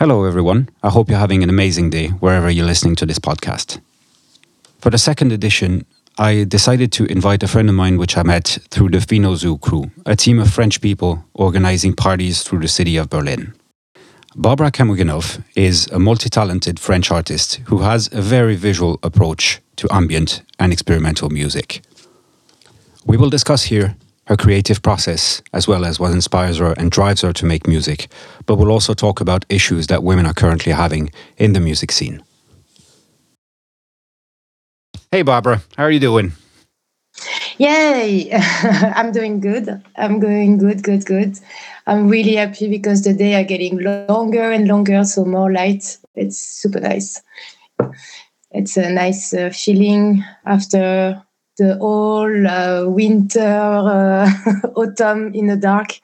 Hello, everyone. I hope you're having an amazing day wherever you're listening to this podcast. For the second edition, I decided to invite a friend of mine which I met through the Finow Zoo crew, a team of French people organizing parties through the city of Berlin. Barbara Kamuginov is a multi-talented French artist who has a very visual approach to ambient and experimental music. We will discuss here her creative process, as well as what inspires her and drives her to make music, but we'll also talk about issues that women are currently having in the music scene. Hey, Barbara, how are you doing? Yay! I'm doing good. I'm going good. I'm really happy because the days are getting longer and longer, so more light. It's super nice. It's a nice feeling after the whole winter, autumn in the dark.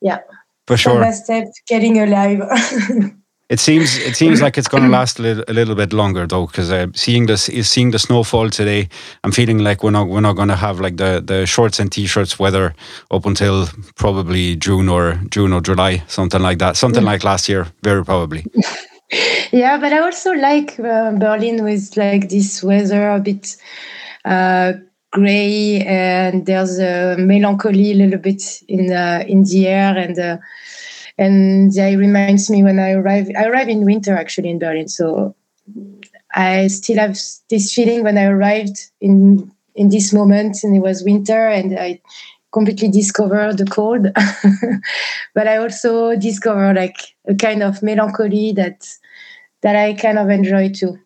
Yeah. For sure. First step, getting alive. It seems like it's going to last a little bit longer though, because seeing the snowfall today, I'm feeling like we're not going to have like the shorts and t-shirts weather up until probably June or July, something like that, like last year, very probably. Yeah, but I also like Berlin with like this weather a bit gray, and there's a melancholy a little bit in the air. And yeah, it reminds me when I arrived in winter actually in Berlin. So I still have this feeling when I arrived in this moment, and it was winter, and I completely discovered the cold. But I also discovered like a kind of melancholy that I kind of enjoy too.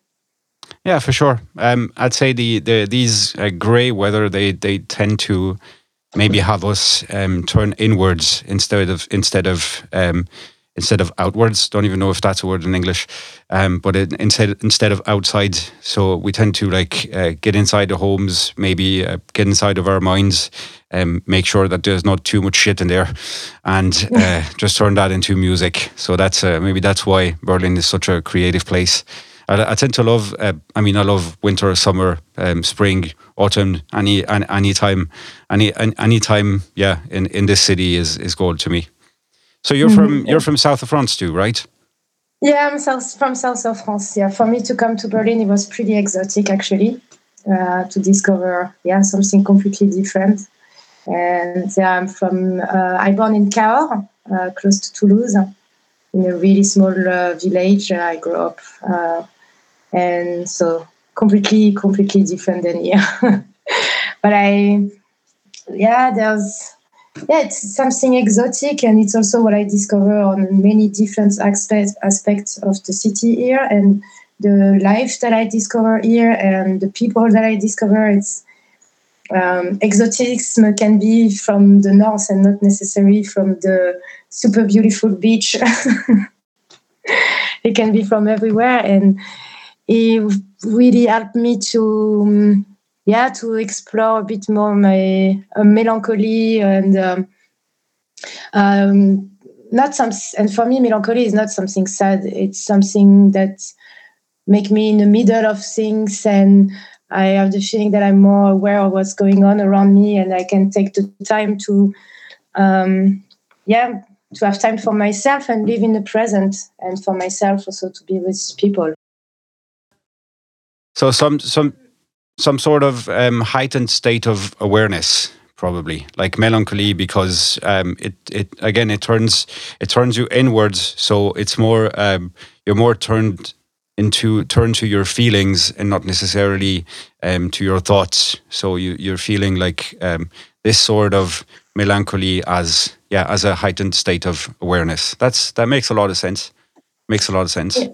Yeah, for sure. I'd say these gray weather they tend to maybe have us turn inwards instead of outwards. Don't even know if that's a word in English, but instead of outside. So we tend to like get inside the homes, maybe get inside of our minds, make sure that there's not too much shit in there, and just turn that into music. So that's maybe that's why Berlin is such a creative place. I tend to love. I love winter, summer, spring, autumn, any time. Yeah, in this city is gold to me. So you're from south of France too, right? Yeah, I'm from south of France. Yeah, for me to come to Berlin, it was pretty exotic actually, to discover something completely different. And yeah, I'm from. I born in Cahors, close to Toulouse, in a really small village. I grew up. And so completely different than here. But it's something exotic, and it's also what I discover on many different aspects of the city here, and the life that I discover here and the people that I discover. It's exotism can be from the north and not necessarily from the super beautiful beach. It can be from everywhere, and it really helped me to explore a bit more my melancholy, and not some. And for me, melancholy is not something sad. It's something that make me in the middle of things, and I have the feeling that I'm more aware of what's going on around me, and I can take the time to have time for myself and live in the present, and for myself also to be with people. So some sort of heightened state of awareness, probably like melancholy, because it turns you inwards. So it's more you're more turned to your feelings and not necessarily to your thoughts. So you're feeling like this sort of melancholy as a heightened state of awareness. That makes a lot of sense. Yeah.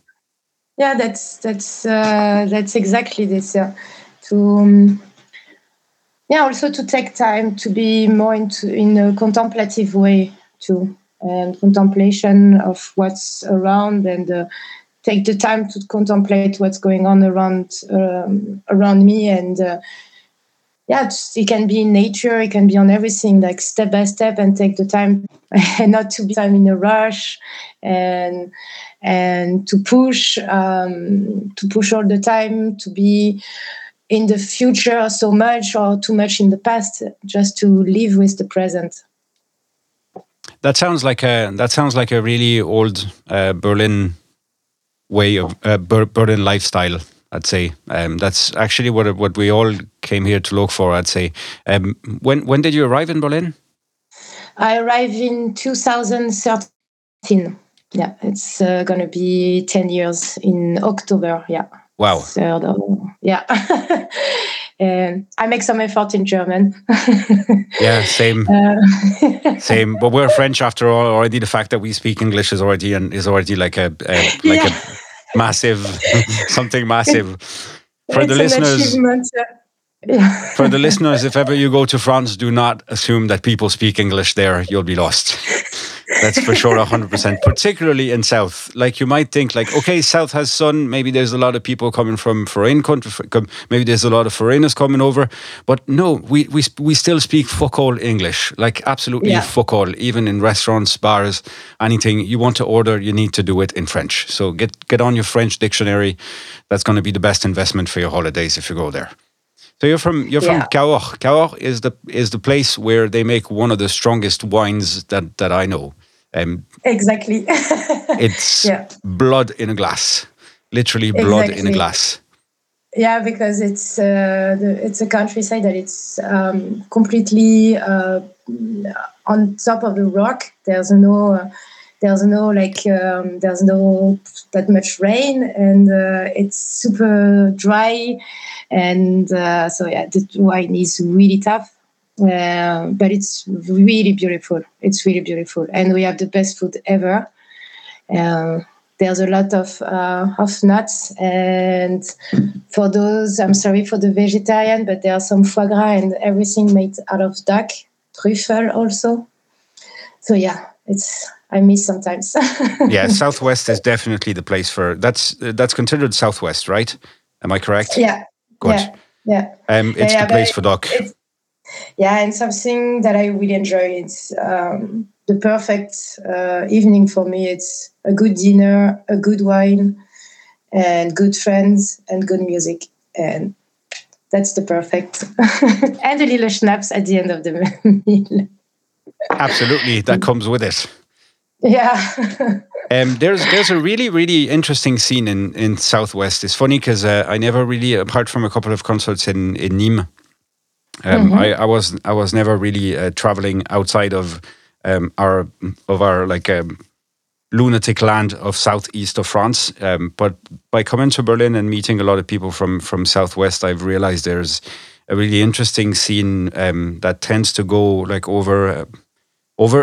Yeah, that's exactly this. Yeah. Also to take time to be more in a contemplative way too, and contemplation of what's around, and take the time to contemplate what's going on around me, and it can be in nature, it can be on everything, like step by step, and take the time and not to be in a rush and to push all the time, to be in the future so much or too much in the past, just to live with the present. That sounds like a really old Berlin way of Berlin lifestyle, I'd say. That's actually what we all came here to look for, I'd say. When did you arrive in Berlin? I arrived in 2013. Yeah, it's going to be 10 years in October, yeah. Wow. Yeah. And I make some effort in German. Yeah, same. Same. But we're French after all. Already the fact that we speak English is already like a massive, something massive. For the listeners, if ever you go to France, do not assume that people speak English there. You'll be lost. That's for sure, 100%, particularly in South. Like, you might think, like, okay, South has sun. Maybe there's a lot of people coming from foreign country. Maybe there's a lot of foreigners coming over. But no, we still speak fuck all English. Like, absolutely fuck all. Even in restaurants, bars, anything you want to order, you need to do it in French. So get on your French dictionary. That's going to be the best investment for your holidays if you go there. So you're from Cahors. Cahors is the place where they make one of the strongest wines that I know. Exactly. It's blood in a glass, literally blood in a glass. Yeah, because it's a countryside that it's completely on top of the rock. There's no that much rain, and it's super dry, and the wine is really tough, but it's really beautiful. It's really beautiful, and we have the best food ever. There's a lot of nuts, and for those, I'm sorry for the vegetarian, but there are some foie gras and everything made out of duck, truffle also. So yeah, I miss sometimes. Yeah, Southwest is definitely the place for. That's considered Southwest, right? Am I correct? Yeah. Good. Yeah. It's the place for doc. Yeah, and something that I really enjoy. It's the perfect evening for me. It's a good dinner, a good wine, and good friends, and good music, and that's the perfect. And a little schnapps at the end of the meal. Absolutely, that comes with it. Yeah. There's a really, really interesting scene in Southwest. It's funny because I never really, apart from a couple of concerts in Nîmes, I was never really traveling outside of our lunatic land of southeast of France. But by coming to Berlin and meeting a lot of people from Southwest, I've realized there's a really interesting scene that tends to go like over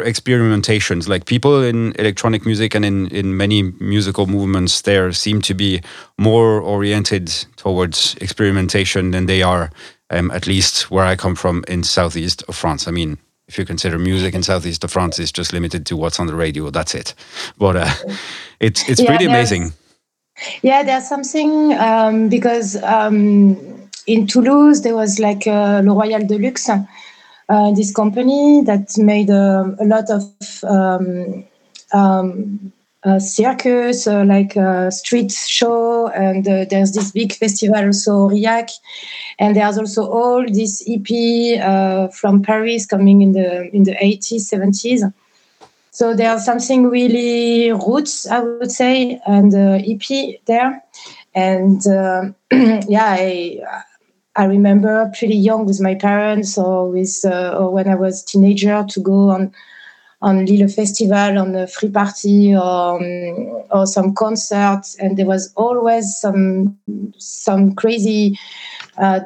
experimentations. Like, people in electronic music and in many musical movements there seem to be more oriented towards experimentation than they are, at least where I come from in southeast of France. I mean, if you consider music in southeast of France is just limited to what's on the radio, that's it. But it's pretty amazing. Yeah, there's something because in Toulouse there was like Le Royal Deluxe. This company that made a lot of circus, like a street show, and there's this big festival also, Aurillac, and there's also all this EP from Paris coming in the 80s, 70s. So there's something really roots, I would say, and EP there, and I remember pretty young with my parents or when I was teenager to go on little festival, on a free party or some concerts, and there was always some crazy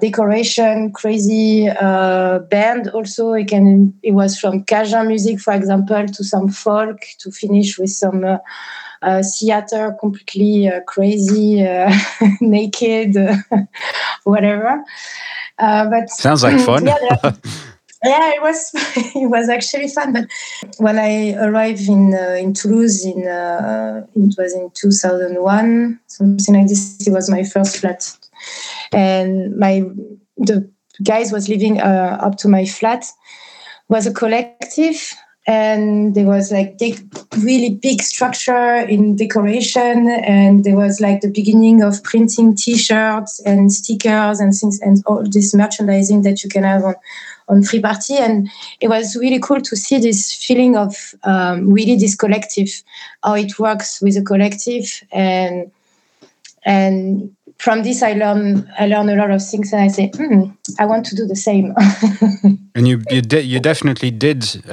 decoration, crazy band also. It was from Cajun music, for example, to some folk, to finish with some theater, completely crazy, naked, whatever. But sounds like fun. Yeah, it was actually fun. But when I arrived in Toulouse, it was in 2001, something like this. It was my first flat, and the guys was living up to my flat. It was a collective. And there was like really big structure in decoration, and there was like the beginning of printing T-shirts and stickers and things and all this merchandising that you can have on on Free Party, and it was really cool to see this feeling of really this collective, how it works with a collective, and from this I learn a lot of things, and I say, I want to do the same. And you definitely did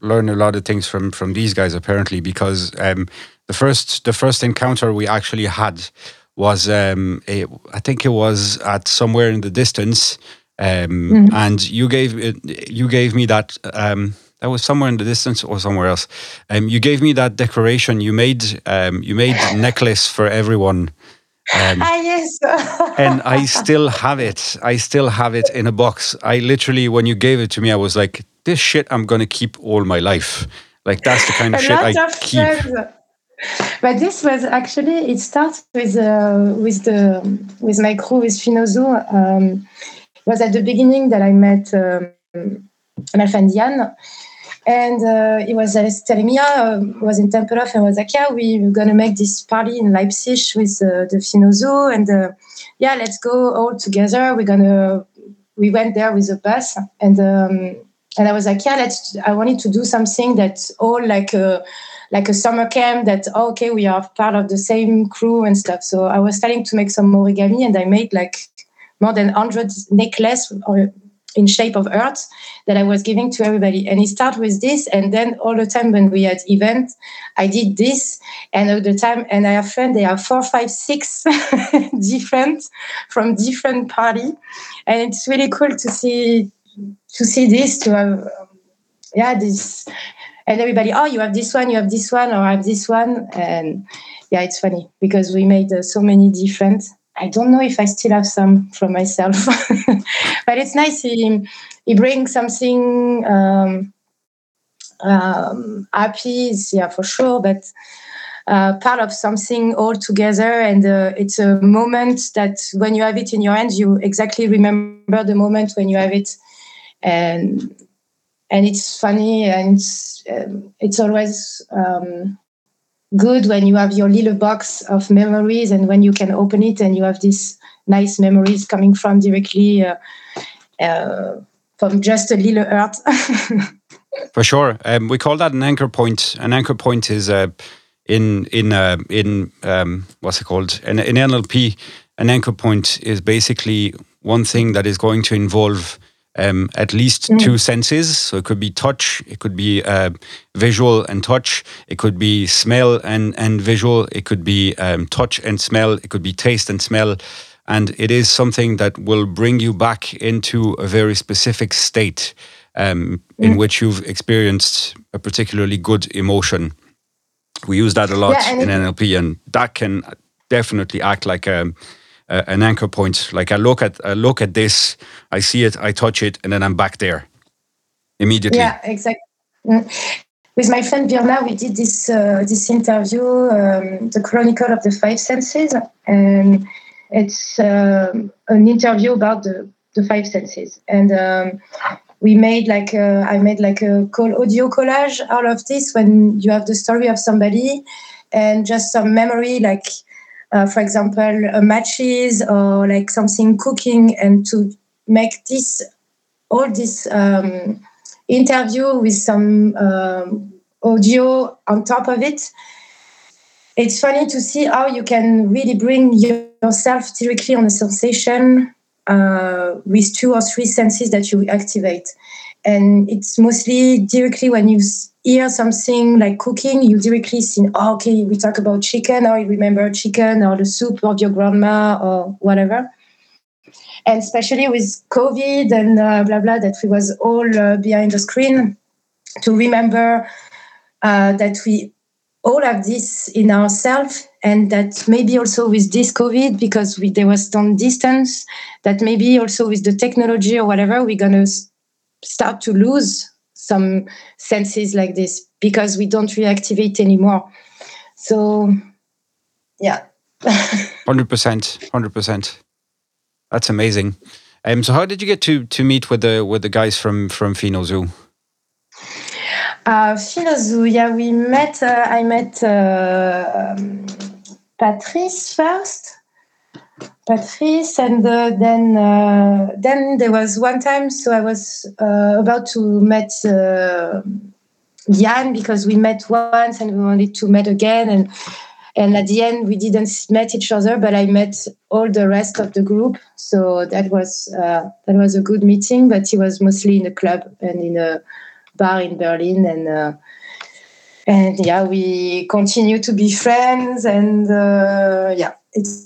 learn a lot of things from these guys, apparently, because the first encounter we actually had was I think it was at somewhere in the distance, and you gave me that that was somewhere in the distance or somewhere else. You gave me that decoration you made necklace for everyone. Yes. And I still have it in a box. I literally, when you gave it to me, I was like, this shit I'm gonna keep all my life. Like, that's the kind of shit I keep. Friends. But this was actually, it starts with my crew, with Finow Zoo. It was at the beginning that I met my friend Anne, and he was telling me, was in Tempelhof, and was like, yeah, we're going to make this party in Leipzig with the Finow Zoo, and let's go all together. We went there with a bus, and I was like, yeah, I wanted to do something that's all like a summer camp, that we are part of the same crew and stuff. So I was starting to make some origami, and I made like more than 100 necklaces in shape of hearts that I was giving to everybody. And it started with this, and then all the time when we had events, I did this, and all the time, and I have friends, they are 4, 5, 6 different from different party, and it's really cool to see this, to have this. And everybody, you have this one. And yeah, it's funny because we made so many different. I don't know if I still have some from myself. But it's nice. He brings something happy, for sure. But part of something all together. And it's a moment that when you have it in your hands, you exactly remember the moment when you have it. And it's funny, and it's always good when you have your little box of memories, and when you can open it and you have these nice memories coming from directly from just a little earth. For sure. We call that an anchor point. An anchor point is in what's it called? In NLP, an anchor point is basically one thing that is going to involve at least two senses. So it could be touch, it could be visual and touch, it could be smell and visual, it could be touch and smell, it could be taste and smell. And it is something that will bring you back into a very specific state in which you've experienced a particularly good emotion. We use that a lot in NLP, and that can definitely act like an anchor point. Like, I look at this, I see it, I touch it, and then I'm back there immediately. Yeah, exactly. With my friend Birna, we did this interview, the Chronicle of the Five Senses, and it's an interview about the five senses. And we made I made a audio collage out of this, when you have the story of somebody and just some memory, like, for example, matches or like something cooking, and to make all this interview with some audio on top of it. It's funny to see how you can really bring yourself directly on a sensation with 2 or 3 senses that you activate. And it's mostly directly when you hear something like cooking, you directly see, we talk about chicken, or you remember chicken, or the soup of your grandma, or whatever. And especially with COVID and blah, blah, that we was all behind the screen, to remember that we all have this in ourselves, and that maybe also with this COVID, because there was some distance, that maybe also with the technology or whatever, we're going to start to lose some senses like this, because we don't reactivate anymore. So, yeah. 100%. That's amazing. So how did you get to meet with the guys from Finow Zoo? Finow Zoo, we met. I met Patrice first. Patrice, and then there was one time, so I was about to meet Yann, because we met once and we wanted to meet again, and at the end we didn't meet each other, but I met all the rest of the group, so that was a good meeting, but it was mostly in a club and in a bar in Berlin, and yeah, we continue to be friends, and yeah, it's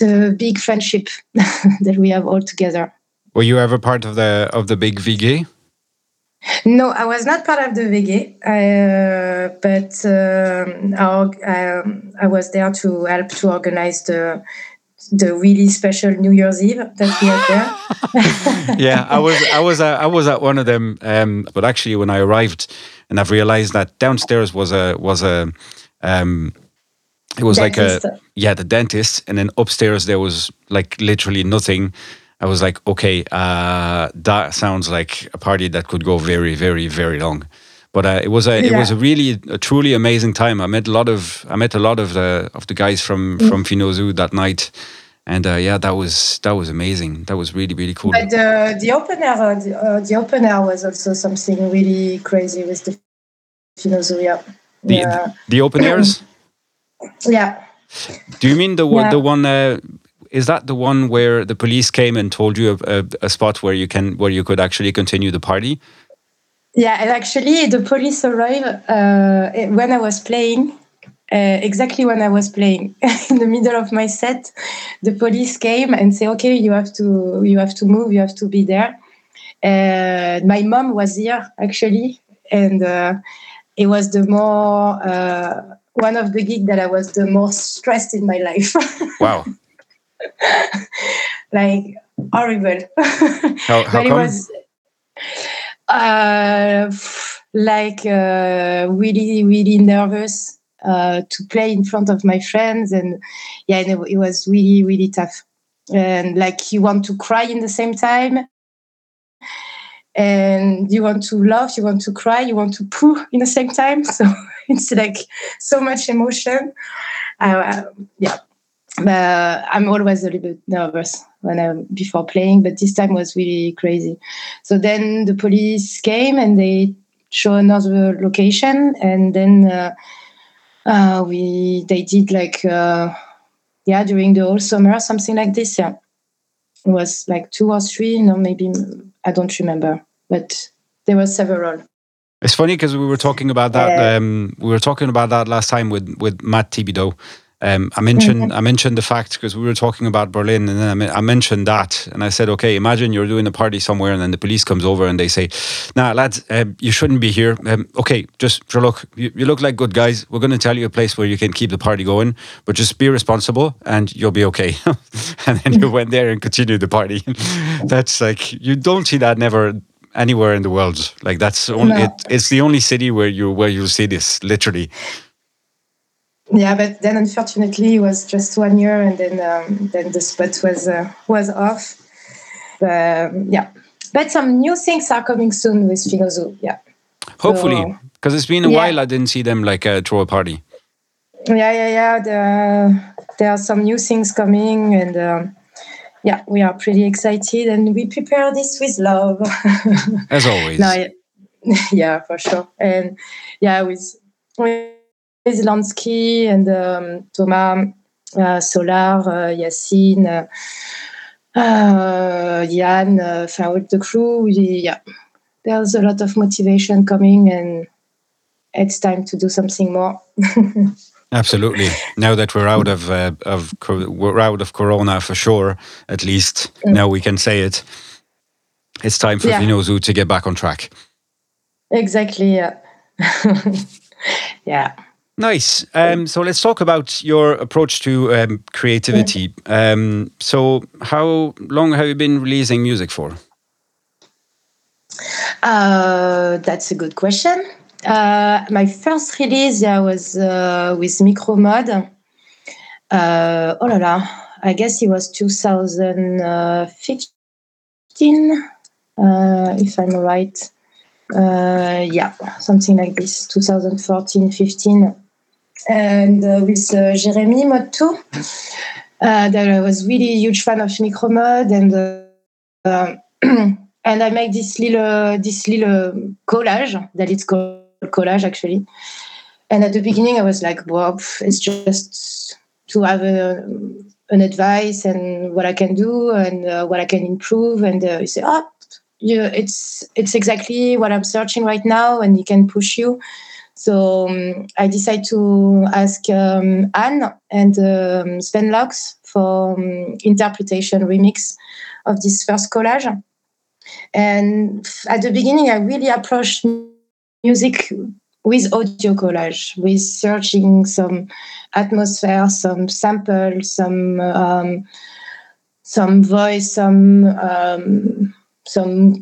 a big friendship that we have all together. Were you ever part of the big VG? No, I was not part of the VG, but I was there to help to organize the really special New Year's Eve that we had there. Yeah, I was at one of them, but actually when I arrived, and I've realized that downstairs was a it was dentist. The dentist, and then upstairs there was like literally nothing. I was like, okay, that sounds like a party that could go very, very, very long. But it was a really, a truly amazing time. I met a lot of the guys from Finow Zoo that night, and that was amazing. That was really, really cool. But the open air was also something really crazy with the Finow Zoo. Yeah. The open airs. Yeah. Do you mean the one? Is that the one where the police came and told you a spot where you could actually continue the party? Yeah, and actually the police arrived when I was playing, exactly when I was playing. In the middle of my set, the police came and said, okay, you have to move, you have to be there. My mom was here, actually, and it was the more, one of the gigs that I was the most stressed in my life. Wow. Like horrible. How but it come? Was really, really nervous to play in front of my friends, and yeah, it was really, really tough. And like you want to cry in the same time, and you want to laugh, you want to cry, you want to poo in the same time. So it's like so much emotion. Yeah. I'm always a little bit nervous before playing, but this time was really crazy. So then the police came and they show another location, and then they did during the whole summer something like this. Yeah, it was like 2 or 3, no, maybe I don't remember, but there were several. It's funny because we were talking about that. We were talking about that last time with Matt Thibodeau. I mentioned the fact because we were talking about Berlin, and then I mentioned that, and I said, okay, imagine you're doing a party somewhere and then the police comes over and they say, nah, lads, you shouldn't be here. Okay, just look, you look like good guys. We're going to tell you a place where you can keep the party going, but just be responsible and you'll be okay. And then you went there and continued the party. That's like, you don't see that never anywhere in the world. Like that's only, no. It's the only city where you see this, literally. Yeah, but then unfortunately it was just 1 year, and then the spot was off. But some new things are coming soon with Finow Zoo. Yeah, hopefully, because it's been a while. I didn't see them like throw a party. Yeah. There are some new things coming, and we are pretty excited, and we prepare this with love. As always. No, yeah, for sure, and yeah, with Lansky and Thomas, Solar, Yassine, Yann, with the crew. There's a lot of motivation coming, and it's time to do something more. Absolutely. Now that we're out of Corona for sure, at least now we can say it. It's time for Finow Zoo to get back on track. Exactly. Yeah. Yeah. Nice. So let's talk about your approach to creativity. So how long have you been releasing music for? That's a good question. My first release was with MicroMod. I guess it was 2015, if I'm right. Something like this, 2014, 15. And with Jeremy Mod too. that I was really a huge fan of MicroMod, and I make this little collage that it's called collage actually. And at the beginning, I was like, "Well, it's just to have an advice and what I can do and what I can improve." And you say, "Oh, yeah, it's exactly what I'm searching right now," and he can push you. So I decided to ask Anne and Sven Lux for interpretation remix of this first collage. And at the beginning, I really approached music with audio collage, with searching some atmosphere, some sample, some voice, some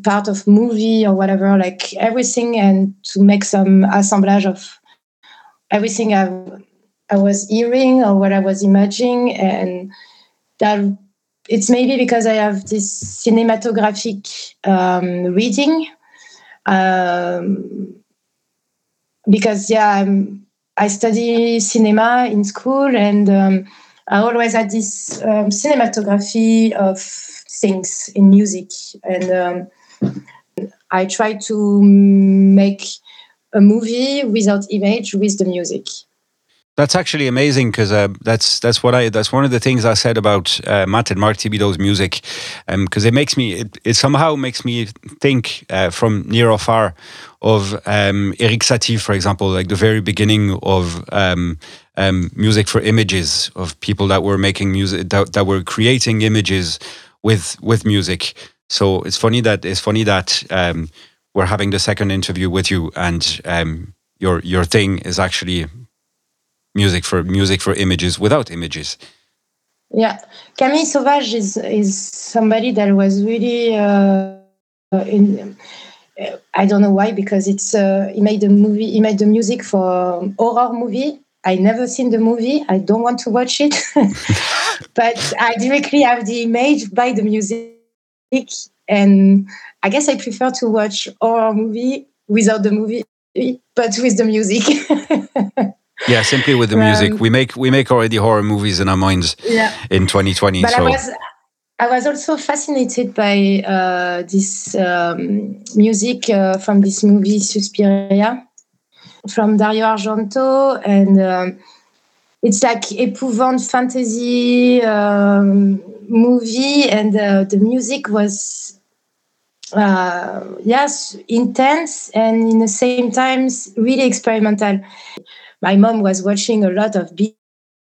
part of movie or whatever, like everything, and to make some assemblage of everything I was hearing or what I was imagining. And that it's maybe because I have this cinematographic reading. Because, I study cinema in school, and I always had this cinematography of things in music. And I try to make a movie without image, with the music. That's actually amazing, because that's one of the things I said about Matt and Mark Thibodeau's music, because it somehow makes me think from near or far of Eric Satie, for example, like the very beginning of music for images, of people that were making music, that were creating images with music. So it's funny that we're having the second interview with you, and your thing is actually music for images without images. Yeah, Camille Sauvage is somebody that was really in. I don't know why, because it's he made the movie. He made the music for horror movie. I never seen the movie. I don't want to watch it, but I directly have the image by the music, and I guess I prefer to watch horror movie without the movie, but with the music. Yeah, simply with the music. We make already horror movies in our minds in 2020. But so. I was also fascinated by this music from this movie Suspiria, from Dario Argento, and it's like épouvante fantasy movie, and the music was intense and in the same times really experimental. My mom was watching a lot of B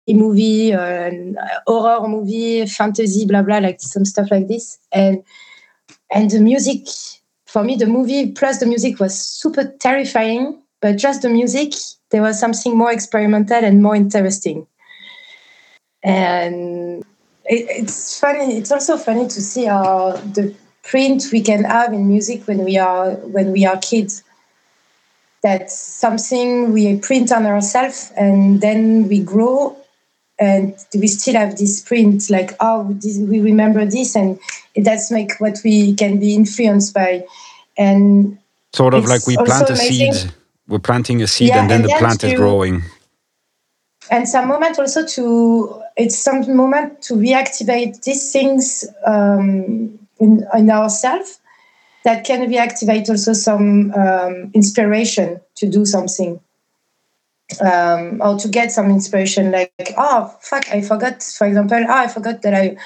movie, horror movie, fantasy, blah blah, like some stuff like this. And the music, for me, the movie plus the music was super terrifying. But just the music, there was something more experimental and more interesting. And it's funny. It's also funny to see how the print we can have in music when we are kids. That's something we print on ourselves, and then we grow and we still have this print, like, we remember this, and that's like what we can be influenced by. And sort of like we plant a amazing seed. We're planting a seed, and then the plant is growing. And some moment also to reactivate these things in ourselves. That can reactivate also some inspiration to do something, or to get some inspiration. Like, I forgot. For example, I forgot that I.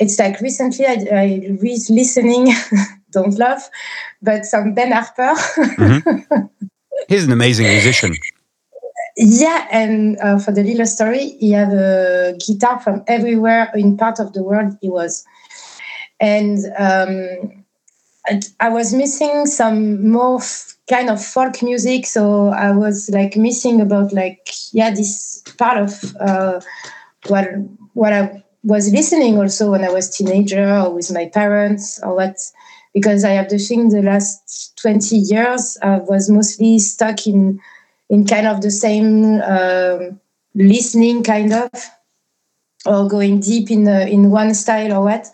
It's like recently I was listening. Don't laugh, but some Ben Harper. Mm-hmm. He's an amazing musician. Yeah, and for the little story, he had a guitar from everywhere in part of the world he was, and. I was missing some more kind of folk music, so I was like missing about this part of what I was listening also when I was teenager or with my parents or what, because I have the thing the last 20 years I was mostly stuck in kind of the same listening kind of, or going deep in one style or what.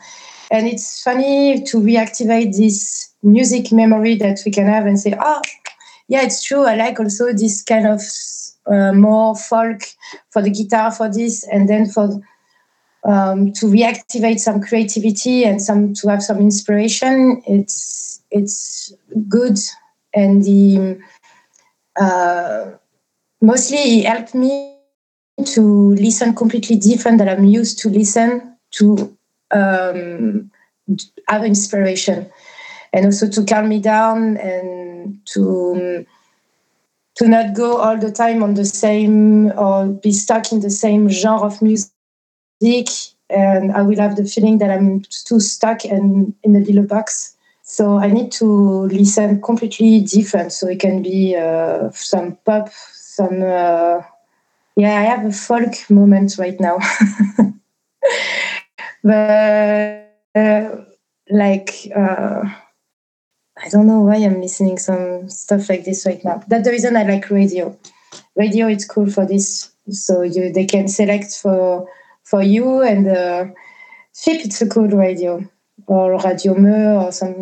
And it's funny to reactivate this music memory that we can have and say, it's true. I like also this kind of more folk for the guitar for this. And then for to reactivate some creativity and some to have some inspiration, it's good. And mostly it helped me to listen completely different than I'm used to listen to have inspiration, and also to calm me down and to not go all the time on the same or be stuck in the same genre of music. And I will have the feeling that I'm too stuck and in a little box. So I need to listen completely different. So it can be some pop, some... I have a folk moment right now. But I don't know why I'm listening some stuff like this right now. That's the reason I like radio. Radio is cool for this. So they can select for you, and FIP, it's a cool radio, or Radio Meux, or some...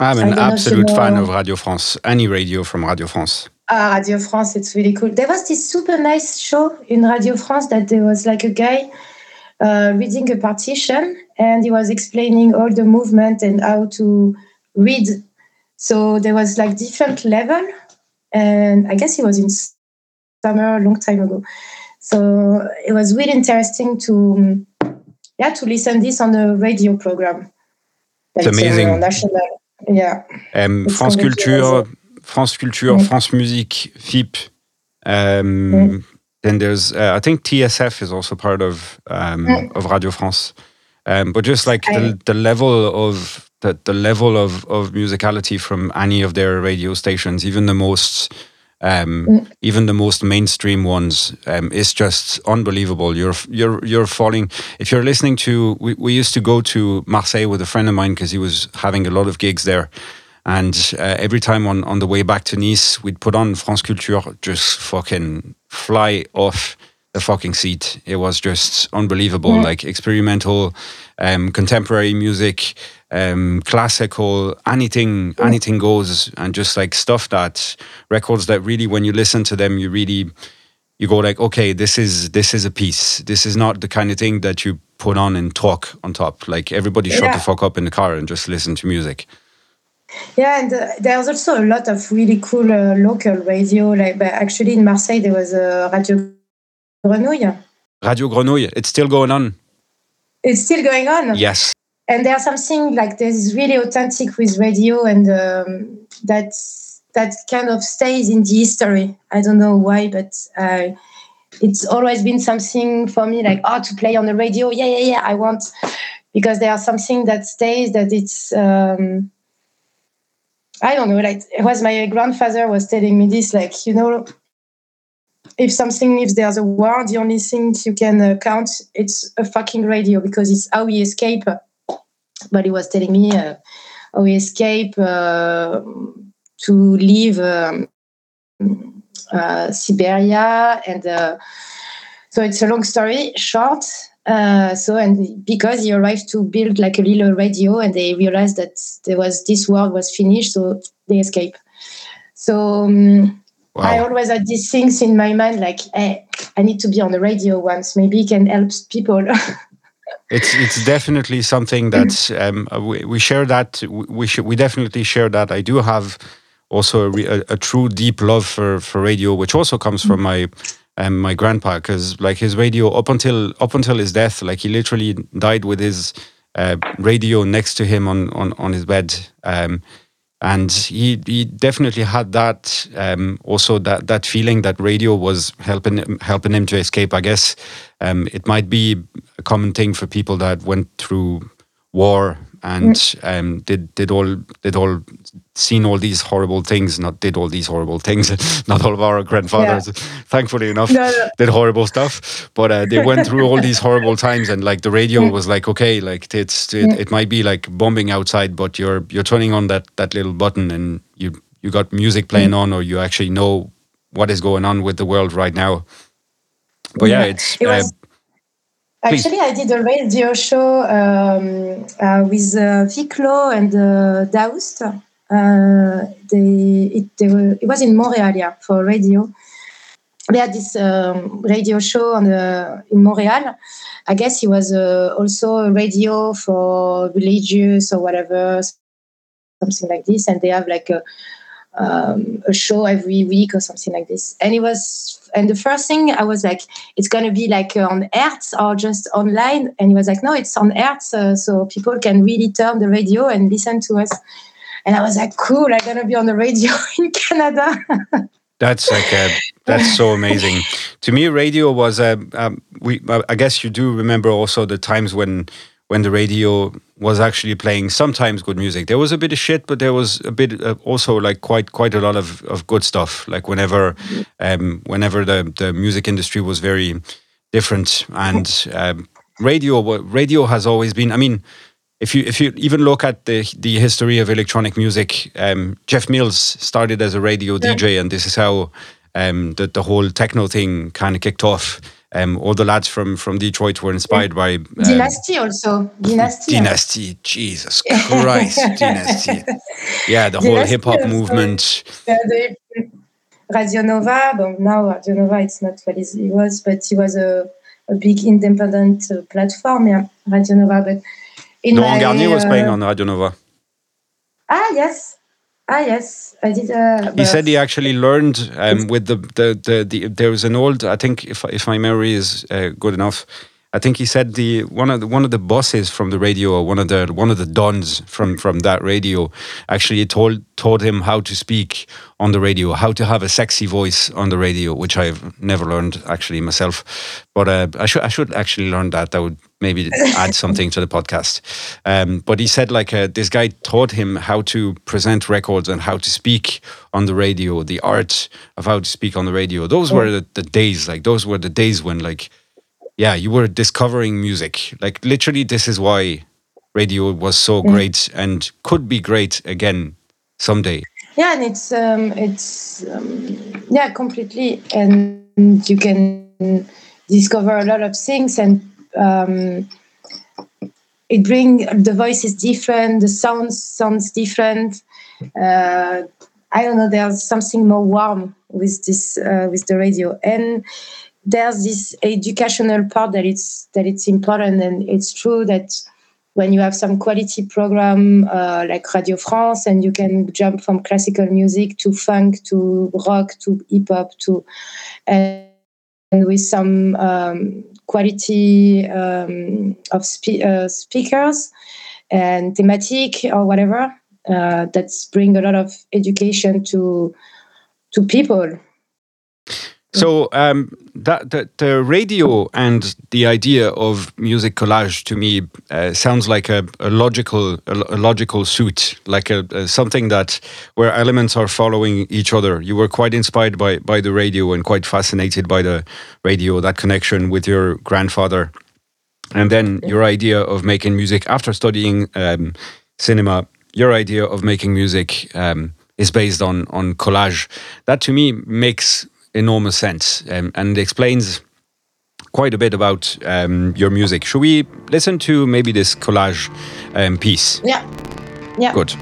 I'm an absolute fan of Radio France, any radio from Radio France. Radio France, it's really cool. There was this super nice show in Radio France that there was like a guy reading a partition, and he was explaining all the movement and how to read. So there was like different level, and I guess he was in summer a long time ago. So it was really interesting to listen this on a radio program. It's amazing. National, yeah. France Culture, France Culture, mm-hmm. France Music, FIP. Mm-hmm. Then there's, I think TSF is also part of Radio France. But just like the level of musicality from any of their radio stations, even the most. Even the most mainstream ones, it's just unbelievable. You're falling. if you're listening to, we used to go to Marseille with a friend of mine because he was having a lot of gigs there, and every time on the way back to Nice, we'd put on France Culture, just fucking fly off the fucking seat. It was just unbelievable, like experimental, contemporary music, classical, anything goes, and just like stuff that records that really, when you listen to them, you go like, okay, this is a piece. This is not the kind of thing that you put on and talk on top. Like everybody shut the fuck up in the car and just listen to music. Yeah, and there's also a lot of really cool local radio. Like actually in Marseille there was a Radio Grenouille. It's still going on. It's still going on. Yes. And there's something like this is really authentic with radio, and that kind of stays in the history. I don't know why, but it's always been something for me like, to play on the radio. Yeah, I want, because there's something that stays that it's, I don't know, like it was my grandfather was telling me this, like, if something lives, there's a war, the only thing you can count, it's a fucking radio, because it's how we escape. But he was telling me how we escape to leave Siberia, and so it's a long story, short. And because he arrived to build like a little radio, and they realized that this war was finished, so they escaped. So wow. I always had these things in my mind, like, hey, I need to be on the radio once. Maybe it can help people. It's definitely something that we share. That we definitely share that. I do have also a true deep love for radio, which also comes from my grandpa, because like his radio up until his death, like he literally died with his radio next to him on his bed, and he definitely had that also that feeling that radio was helping him to escape. I guess it might be a common thing for people that went through war and did all these horrible things. Not all of our grandfathers, thankfully enough, did horrible stuff, but they went through all these horrible times, and like the radio was like, okay, like it might be like bombing outside, but you're turning on that little button and you got music playing on, or you actually know what is going on with the world right now. But actually, I did a radio show with Viclo and Daoust. It was in Montreal for radio. They had this radio show in Montreal. I guess he was also a radio for religious or whatever, something like this. And they have like a show every week or something like this. And it was, and the first thing I was like, it's going to be like on Hertz or just online. And he was like, no, it's on Hertz. So people can really turn the radio and listen to us. And I was like, cool, I'm going to be on the radio in Canada. That's so amazing. To me, radio was I guess you do remember also the times when the radio was actually playing sometimes good music. There was a bit of shit, but there was a bit also like quite a lot of good stuff. Like whenever the music industry was very different, and radio has always been. I mean, if you even look at the history of electronic music, Jeff Mills started as a radio DJ, and this is how the whole techno thing kind of kicked off. All the lads from Detroit were inspired by Dynasty also. Dynasty, Jesus Christ, Dynasty. Yeah, the whole hip hop movement. Radio Nova. But now Radio Nova, it's not what it was, but it was a big independent platform. Yeah, Radio Nova, but. Laurent Garnier was playing on Radio Nova. Ah yes, I did. He said he actually learned with the there was an old. I think if my memory is good enough, I think he said one of the bosses from the radio, or one of the dons from that radio, actually taught him how to speak on the radio, how to have a sexy voice on the radio, which I've never learned actually myself. But I should actually learn that. That would maybe add something to the podcast. But he said this guy taught him how to present records and how to speak on the radio, the art of how to speak on the radio. Those were the days. Like those were the days when you were discovering music. Like literally, this is why radio was so great and could be great again someday. Yeah, and it's completely, and you can discover a lot of things, and it brings the voice is different, the sounds different. I don't know, there's something more warm with this with the radio, and there's this educational part that it's important, and it's true that. When you have some quality program like Radio France, and you can jump from classical music to funk to rock to hip hop to, and with some quality of speakers and thematic or whatever, that's bring a lot of education to people. So the radio and the idea of music collage to me sounds like a logical suit, like something that where elements are following each other. You were quite inspired by the radio and quite fascinated by the radio, that connection with your grandfather, and then your idea of making music after studying cinema. Your idea of making music is based on collage. That to me makes enormous sense and explains quite a bit about your music. Should we listen to maybe this collage piece? Yeah. Good.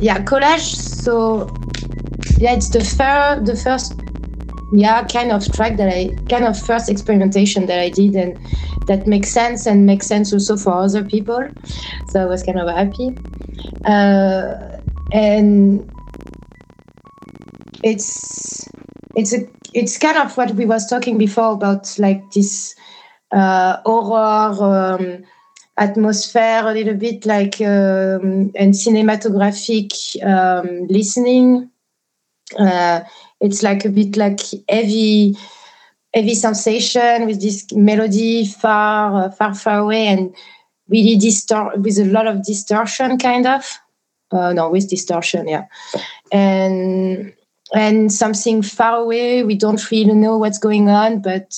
yeah, collage. So yeah, it's the first kind of first experimentation that I did, and that makes sense also for other people. So I was kind of happy, and it's kind of what we was talking before about, like this horror atmosphere, a little bit like and cinematographic listening. It's like a bit like heavy sensation with this melody far away, and really with a lot of distortion, kind of. With distortion, yeah. And something far away, we don't really know what's going on, but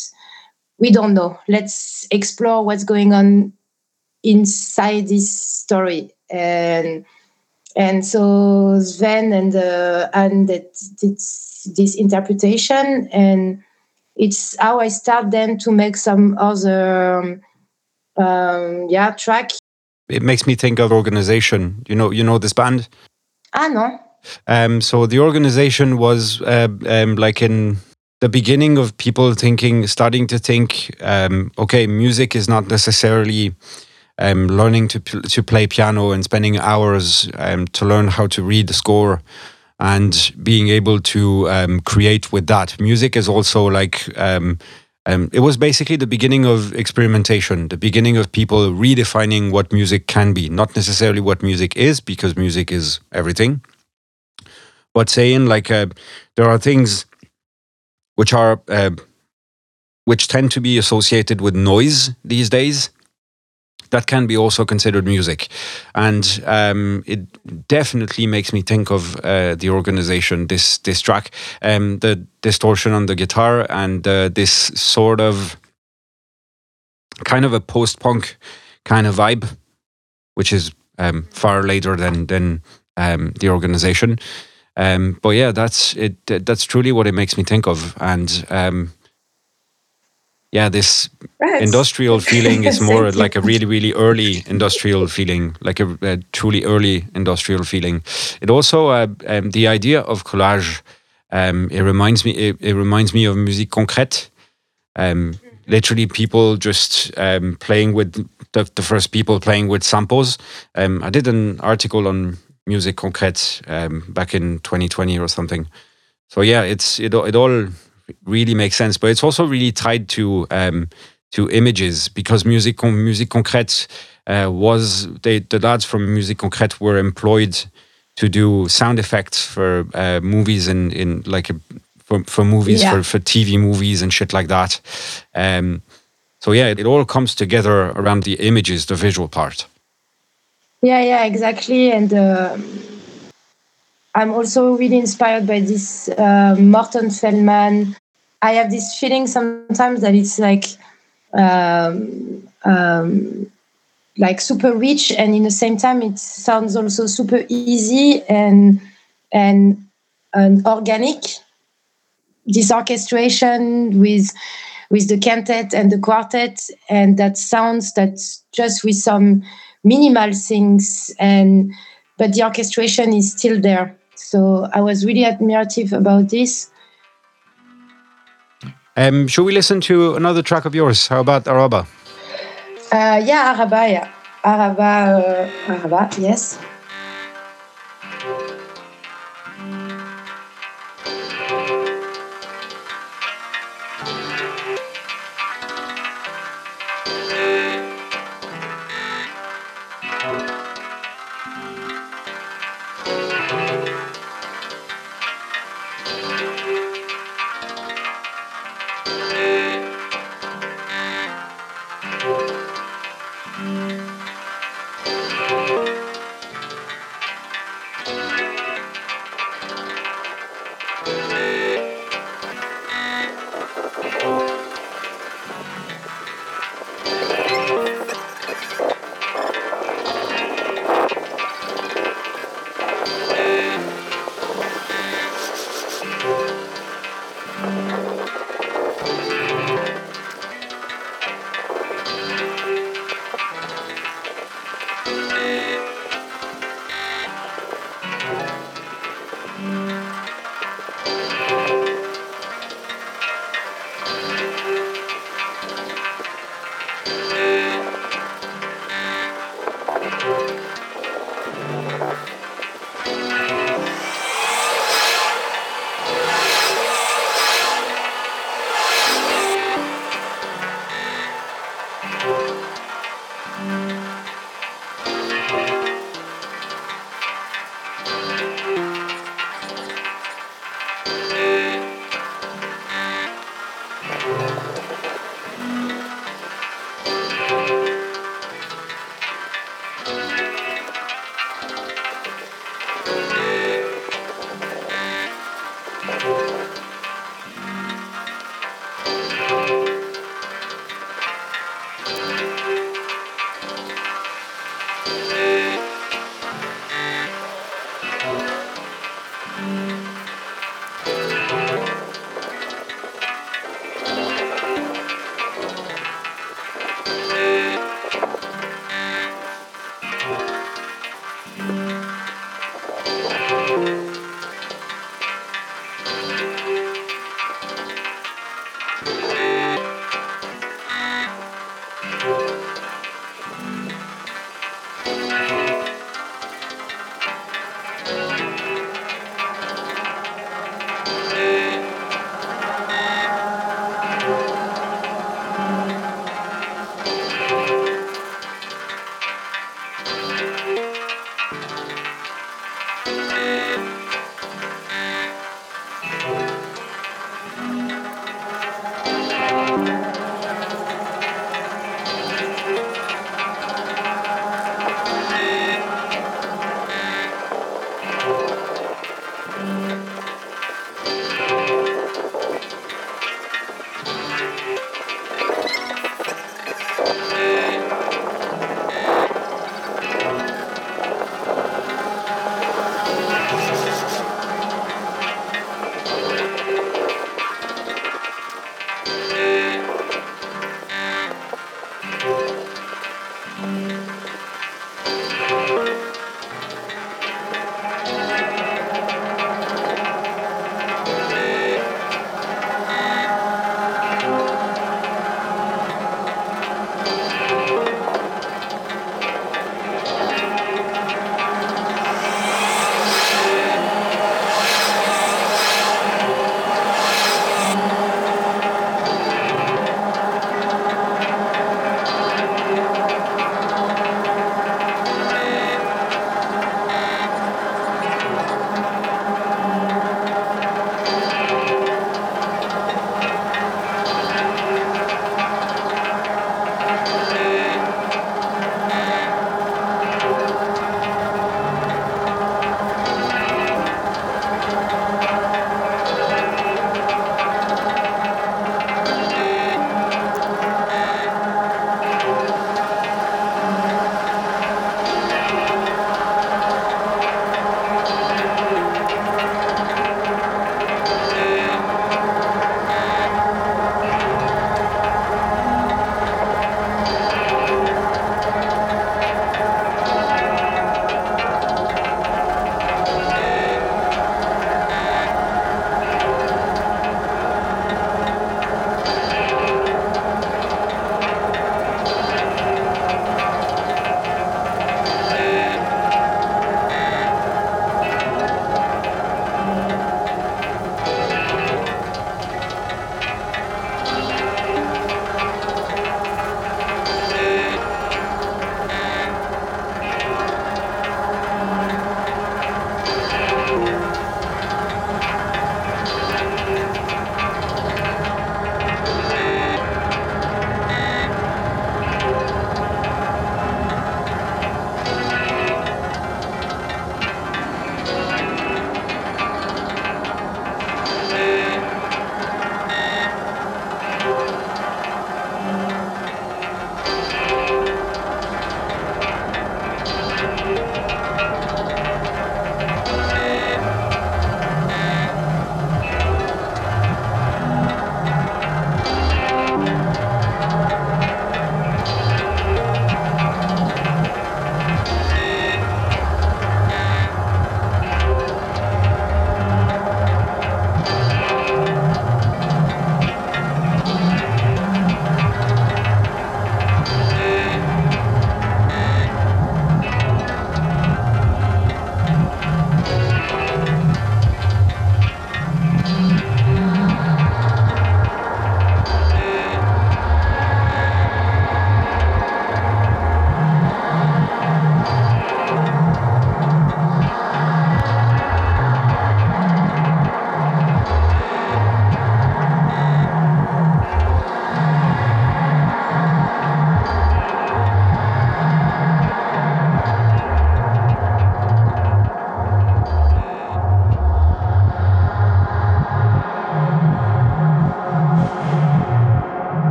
we don't know. Let's explore what's going on inside this story. And so Sven and Anne did this interpretation, and it's how I start then to make some other track. It makes me think of Organization. You know this band? Ah, no. So the Organization was like in the beginning of people starting to think, okay, music is not necessarily... learning to play piano and spending hours to learn how to read the score and being able to create with that. Music is also like, it was basically the beginning of experimentation, the beginning of people redefining what music can be, not necessarily what music is, because music is everything. But saying like, there are things which tend to be associated with noise these days, that can be also considered music. And it definitely makes me think of the Organization, this track, the distortion on the guitar, and this sort of kind of a post-punk kind of vibe, which is far later than the Organization. But yeah, that's it. That's truly what it makes me think of. And yeah, this industrial feeling is more like a really, really early industrial feeling, like a truly early industrial feeling. It also, the idea of collage, it reminds me of musique concrète. Literally people just playing with, the first people playing with samples. I did an article on musique concrète back in 2020 or something. So yeah, it all... really makes sense, but it's also really tied to images, because Musique Concrète the lads from Musique Concrète were employed to do sound effects for movies and for TV movies and shit like that. So yeah, it all comes together around the images, the visual part. Yeah, exactly, and. I'm also really inspired by this Morton Feldman. I have this feeling sometimes that it's like super rich, and in the same time, it sounds also super easy and organic. This orchestration with the quintet and the quartet, and that sounds that's just with some minimal things, and but the orchestration is still there. So I was really admirative about this. Should we listen to another track of yours? How about Araba? Araba, yes.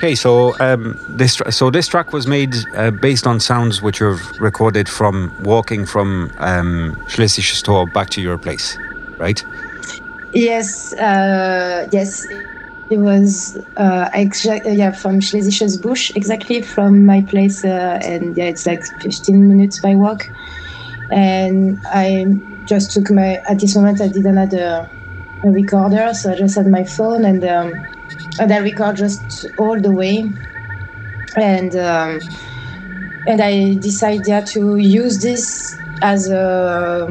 Okay, so this track was made based on sounds which are recorded from walking from Schlesisches Tor back to your place, right? Yes. It was from Schlesisches Busch, exactly from my place, and it's like 15 minutes by walk. And I just took at this moment I didn't have a recorder, so I just had my phone and I record just all the way, and I decided to use this as a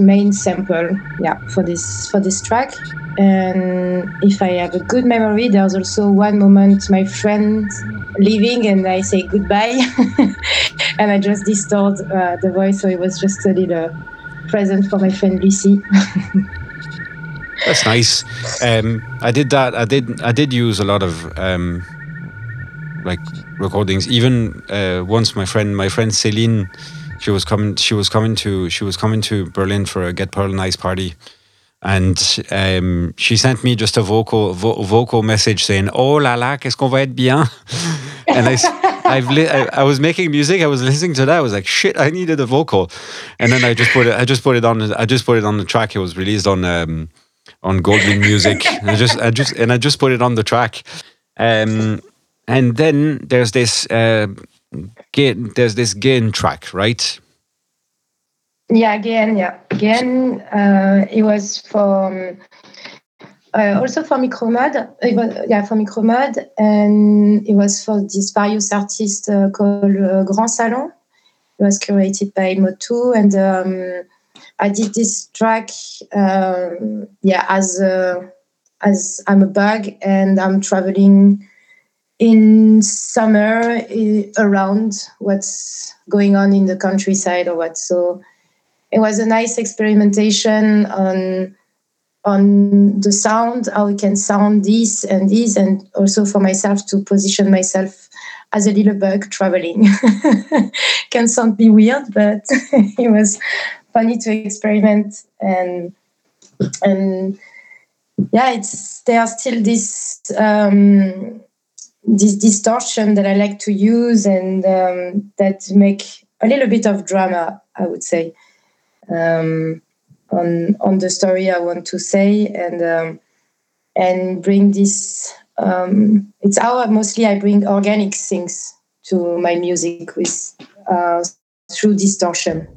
main sample, for this track. And if I have a good memory, there's also one moment my friend leaving and I say goodbye, and I just distort the voice, so it was just a little present for my friend Lucy. That's nice. I did that. I did use a lot of recordings. Even once, my friend Celine, she was coming to Berlin for a Get Pearl Nice party, and she sent me just a vocal message saying, "Oh la la, qu'est-ce qu'on va être bien?" And I was making music. I was listening to that. I was like, "Shit, I needed a vocal," and then I just put it on. I just put it on the track. It was released on Goldwyn Music. I just put it on the track, and then there's this Gain track, right? Yeah, Gain. It was from also for MicroMod. For MicroMod, and it was for this various artist called Grand Salon. It was curated by Motu, and I did this track, as I'm a bug and I'm traveling in summer around what's going on in the countryside or what. So it was a nice experimentation on the sound, how it can sound this, and also for myself to position myself as a little bug traveling. Can sound be weird, but it was funny to experiment, and it's there's still this distortion that I like to use, and that make a little bit of drama, I would say, on the story I want to say, and bring this. It's how I bring organic things to my music with through distortion.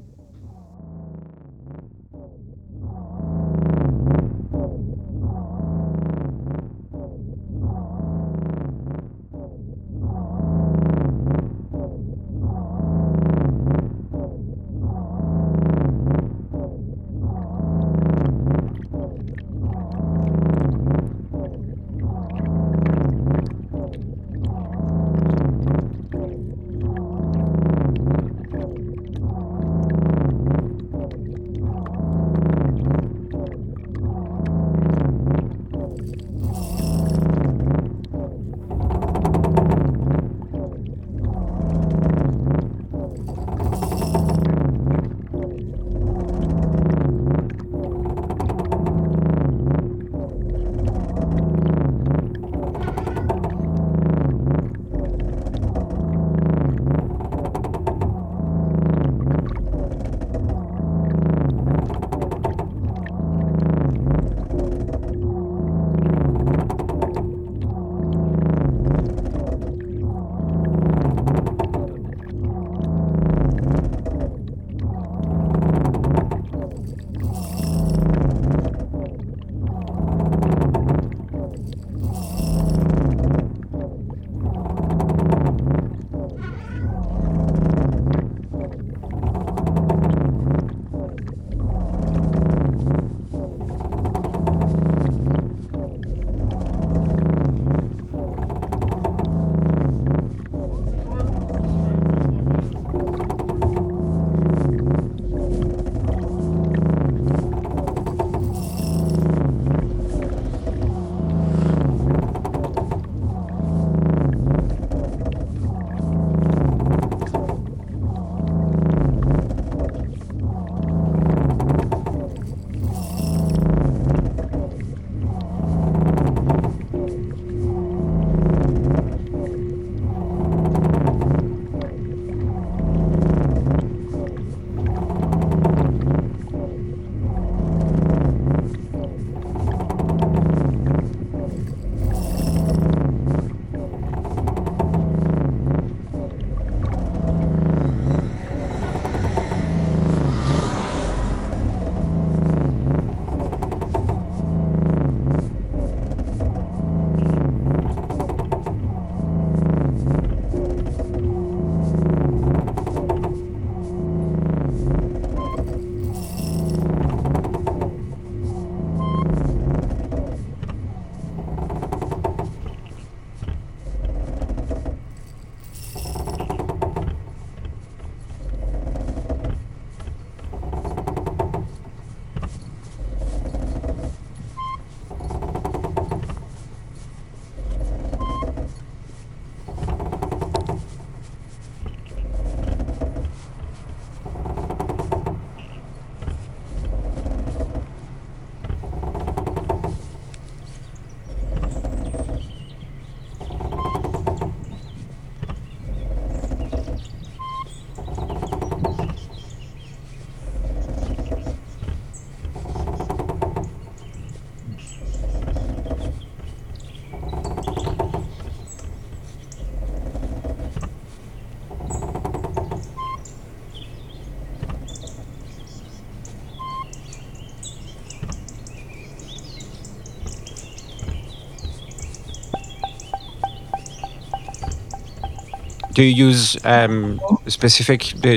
Do you use do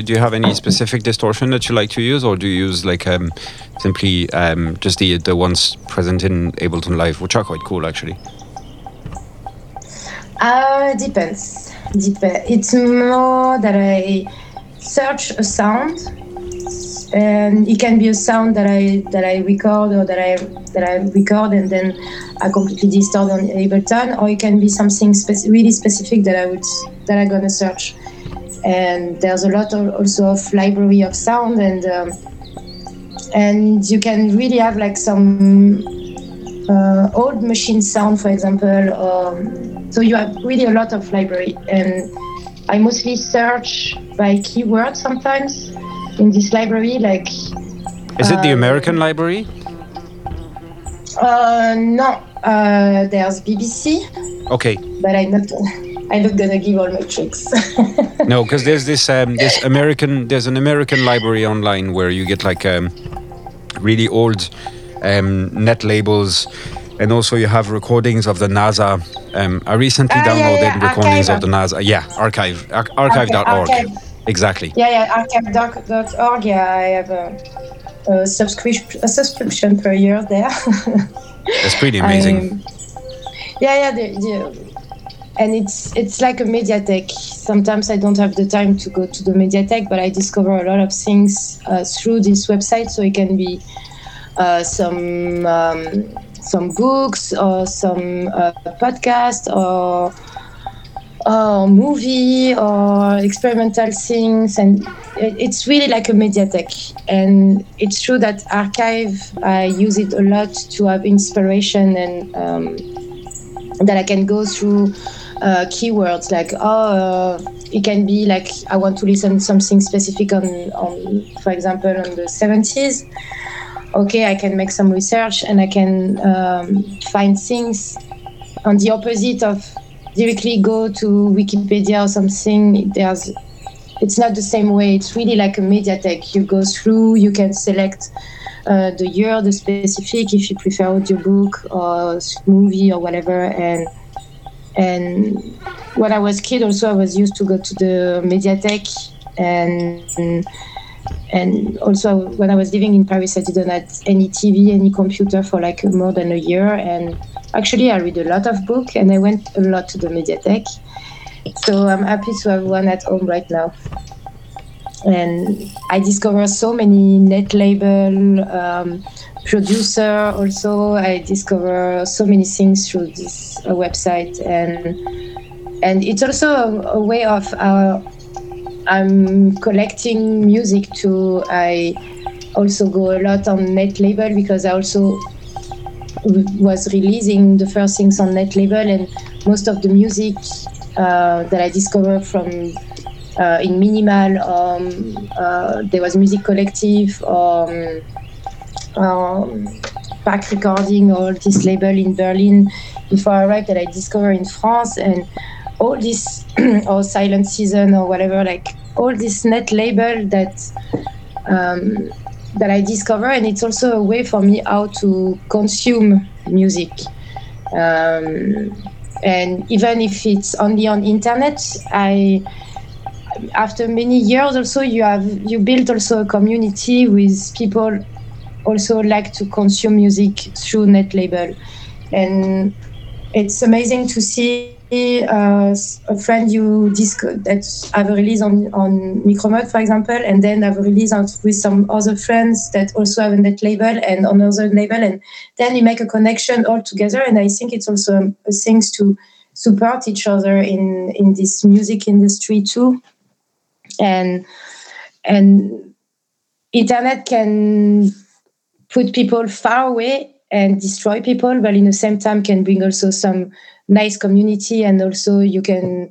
you have any specific distortion that you like to use, or do you use like simply just the ones present in Ableton Live, which are quite cool actually? Depends. It's more that I search a sound, and it can be a sound that I record and then I completely distort on Ableton, or it can be something really specific that I'm gonna search. And there's a lot also of library of sound, and you can really have like some old machine sound, for example. So you have really a lot of library, and I mostly search by keyword sometimes in this library, like. Is it the American library? No, there's BBC. Okay. But I'm not gonna give all my tricks. No, because there's this American library online where you get like really old net labels. And also you have recordings of the NASA. I recently downloaded recordings of the NASA. Yeah, archive.org. Exactly. Archive.org. Yeah, I have a subscription per year there. That's pretty amazing. And it's like a mediatek. Sometimes I don't have the time to go to the mediatek, but I discover a lot of things through this website. So it can be some books or some podcast or movie or experimental things, and it's really like a mediatek. And it's true that archive, I use it a lot to have inspiration, and that I can go through keywords like it can be like I want to listen something specific on for example on the 70s. Okay, I can make some research and I can find things on the opposite of directly go to Wikipedia or something. It's not the same way. It's really like a mediatek. You go through, you can select the year, the specific, if you prefer audiobook or movie or whatever. And when I was a kid also, I was used to go to the mediatek and also, when I was living in Paris, I didn't have any TV, any computer for like more than a year. And actually, I read a lot of books, and I went a lot to the mediatek. So I'm happy to have one at home right now. And I discovered so many net label, producer also. I discovered so many things through this website. And it's also a way of I'm collecting music too. I also go a lot on net label because I also was releasing the first things on net label, and most of the music that I discovered from in minimal, there was Music Collective, Pack Recording, all this label in Berlin before I arrived that I discovered in France, and all this, or Silent Season, or whatever, like all this net label that I discover, and it's also a way for me how to consume music. And even if it's only on internet, after many years also, you build also a community with people also like to consume music through net label, and it's amazing to see. A friend you that have a release on MicroMod, for example, and then have a release with some other friends that also have a net label and another label, and then you make a connection all together. And I think it's also a thing to support each other in this music industry too. And internet can put people far away and destroy people, but in the same time can bring also some nice community, and also you can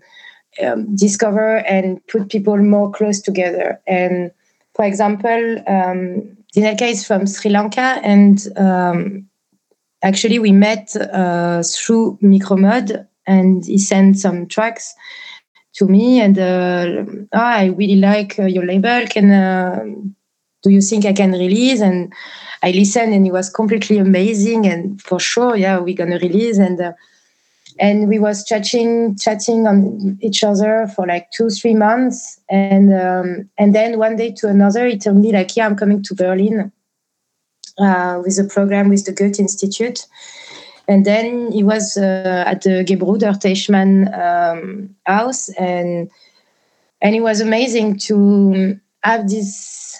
discover and put people more close together. And for example, Dinelka is from Sri Lanka, and actually we met through MicroMod, and he sent some tracks to me, and I really like your label, do you think I can release? And I listened, and it was completely amazing, and for sure, yeah, we're gonna release. And And we was chatting on each other for like 2-3 months. And then one day to another, he told me like, yeah, I'm coming to Berlin with a program with the Goethe Institute. And then he was at the Gebruder Teichmann house. And it was amazing to have this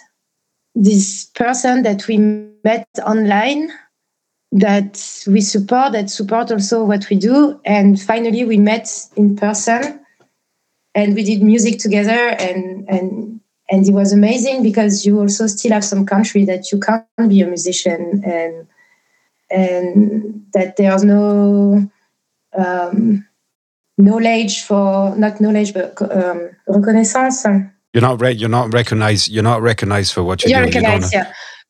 person that we met online, that we support, that support also what we do. And finally, we met in person and we did music together. And it was amazing because you also still have some country that you can't be a musician and that there's no knowledge for, not knowledge, but reconnaissance. You're not recognized for what you do. You're recognized,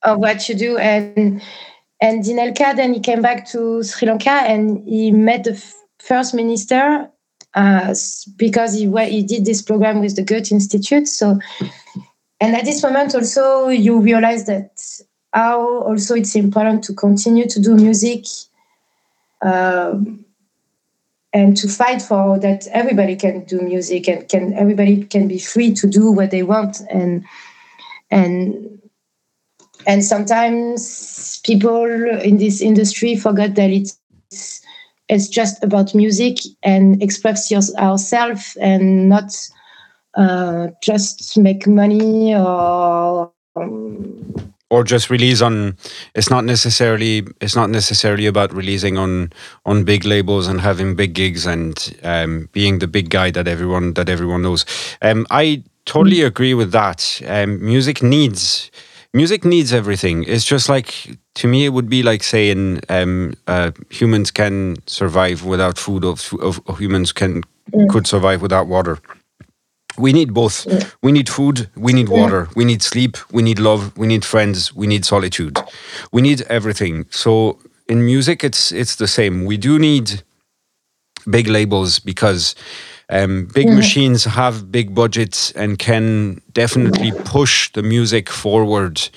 of what you do. And Dinelka, then he came back to Sri Lanka and he met the first minister because he did this program with the Goethe Institute. So, and at this moment also you realize that how also it's important to continue to do music and to fight for that everybody can do music and everybody can be free to do what they want and sometimes people in this industry forget that it's just about music and express ourselves and not just make money or just release on. It's not necessarily about releasing on big labels and having big gigs and being the big guy that everyone knows. I totally agree with that. Music needs everything. It's just like, to me, it would be like saying humans can survive without food, or humans could survive without water. We need both. Yeah. We need food, we need water, we need sleep, we need love, we need friends, we need solitude. We need everything. So in music, it's the same. We do need big labels because big machines have big budgets and can definitely push the music forward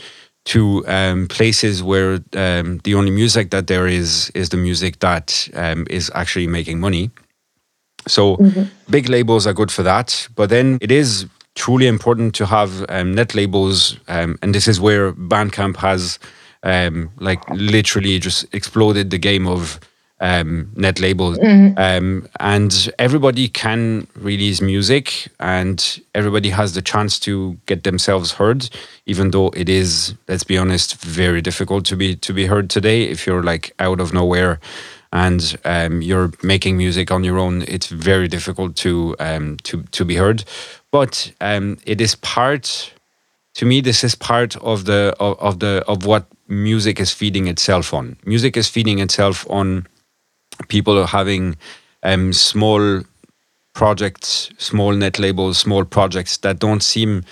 to places where the only music that there is the music that is actually making money. So big labels are good for that. But then it is truly important to have net labels. And this is where Bandcamp has literally just exploded the game of net labels, and everybody can release music and everybody has the chance to get themselves heard, even though it is, let's be honest, very difficult to be heard today. If you're like out of nowhere and you're making music on your own, it's very difficult to be heard. But it is part, to me, this is part of what music is feeding itself on. Music is feeding itself on people are having small projects, small net labels, small projects that don't seem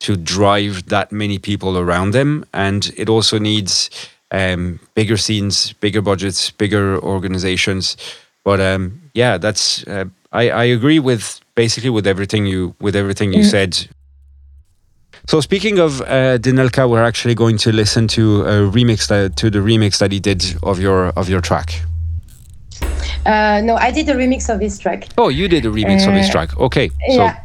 to drive that many people around them. And it also needs bigger scenes, bigger budgets, bigger organizations. But that's I agree with basically with everything you said. So speaking of Dinelka, we're actually going to listen to the remix that he did of your track. No, I did a remix of his track. Oh, you did a remix of his track. Okay. So. Yeah.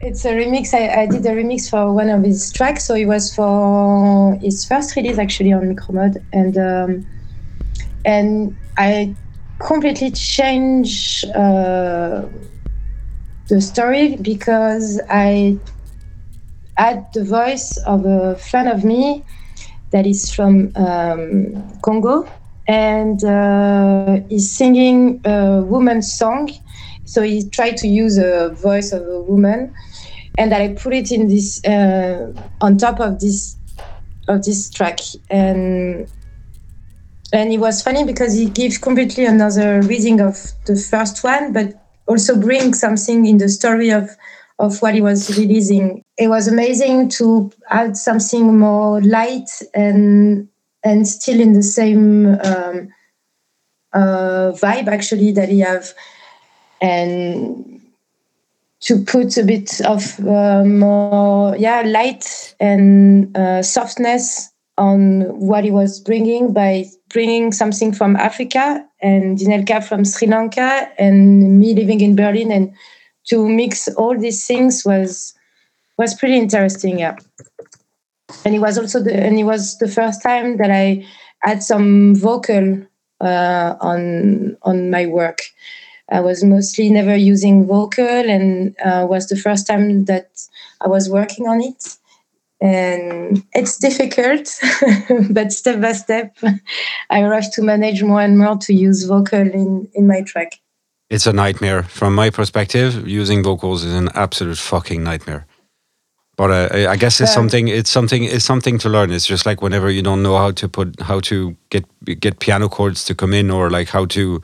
It's a remix. I did a remix for one of his tracks, so it was for his first release actually on MicroMod, and I completely changed the story because I had the voice of a friend of me that is from Congo, and he's singing a woman's song. So he tried to use a voice of a woman, and I put it in this on top of this track, and it was funny because he gives completely another reading of the first one, but also brings something in the story of what he was releasing. It was amazing to add something more light and still in the same vibe actually that he have. And to put a bit of more light and softness on what he was bringing by bringing something from Africa and Dinelka from Sri Lanka and me living in Berlin, and to mix all these things was pretty interesting, yeah. And it was also the first time that I had some vocal on my work. I was mostly never using vocal, and was the first time that I was working on it. And it's difficult, but step by step, I have to manage more and more to use vocal in my track. It's a nightmare. From my perspective, using vocals is an absolute fucking nightmare. But I guess it's something. It's something to learn. It's just like whenever you don't know how to get piano chords to come in, or like how to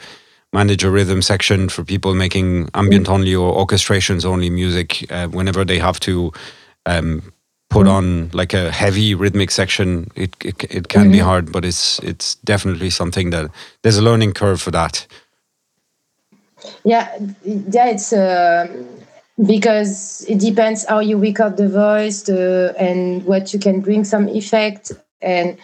manage a rhythm section for people making ambient only or orchestrations only music. Whenever they have to put on like a heavy rhythmic section, it can be hard. But it's definitely something that there's a learning curve for that. Yeah, it's because it depends how you record the voice and what you can bring some effect and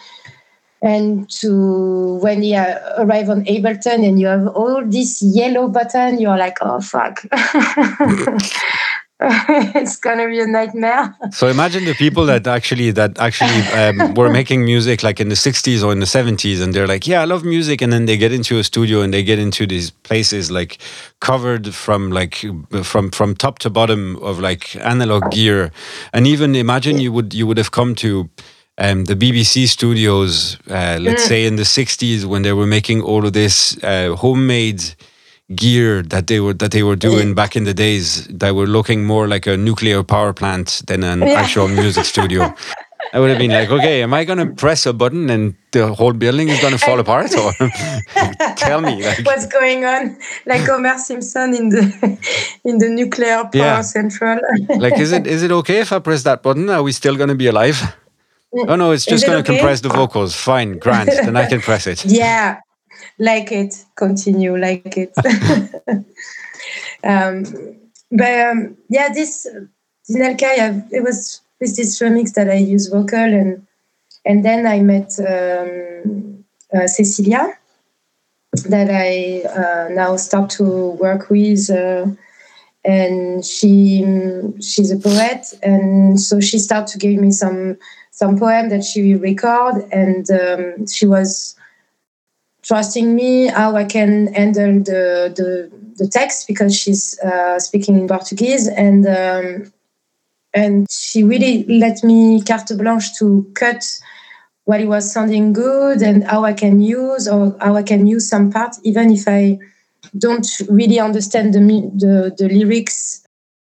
to when you arrive on Ableton and you have all this yellow button, you're like, oh fuck. It's gonna be a nightmare. So imagine the people that actually were making music like in the 60s or in the 70s, and they're like, yeah, I love music, and then they get into a studio and they get into these places like covered from top to bottom of like analog gear. And even imagine you would have come to the BBC studios, let's say in the 60s, when they were making all of this homemade gear that they were doing back in the days, that were looking more like a nuclear power plant than an actual music studio. I would have been like, okay, am I going to press a button and the whole building is going to fall apart? Or tell me, like, what's going on? Like Homer Simpson in the nuclear power central. Like, is it okay if I press that button? Are we still going to be alive? Oh no, it's just going to compress the vocals. Fine, grand. Then I can press it. Yeah. Like it, continue, like it. This Dinelka, it was with this remix that I use vocal, and then I met Cecilia, that I now start to work with, and she's a poet, and so she started to give me some poem that she record, and she was trusting me how I can handle the text, because she's speaking in Portuguese, and she really let me carte blanche to cut what it was sounding good and how I can use some part, even if I don't really understand the lyrics.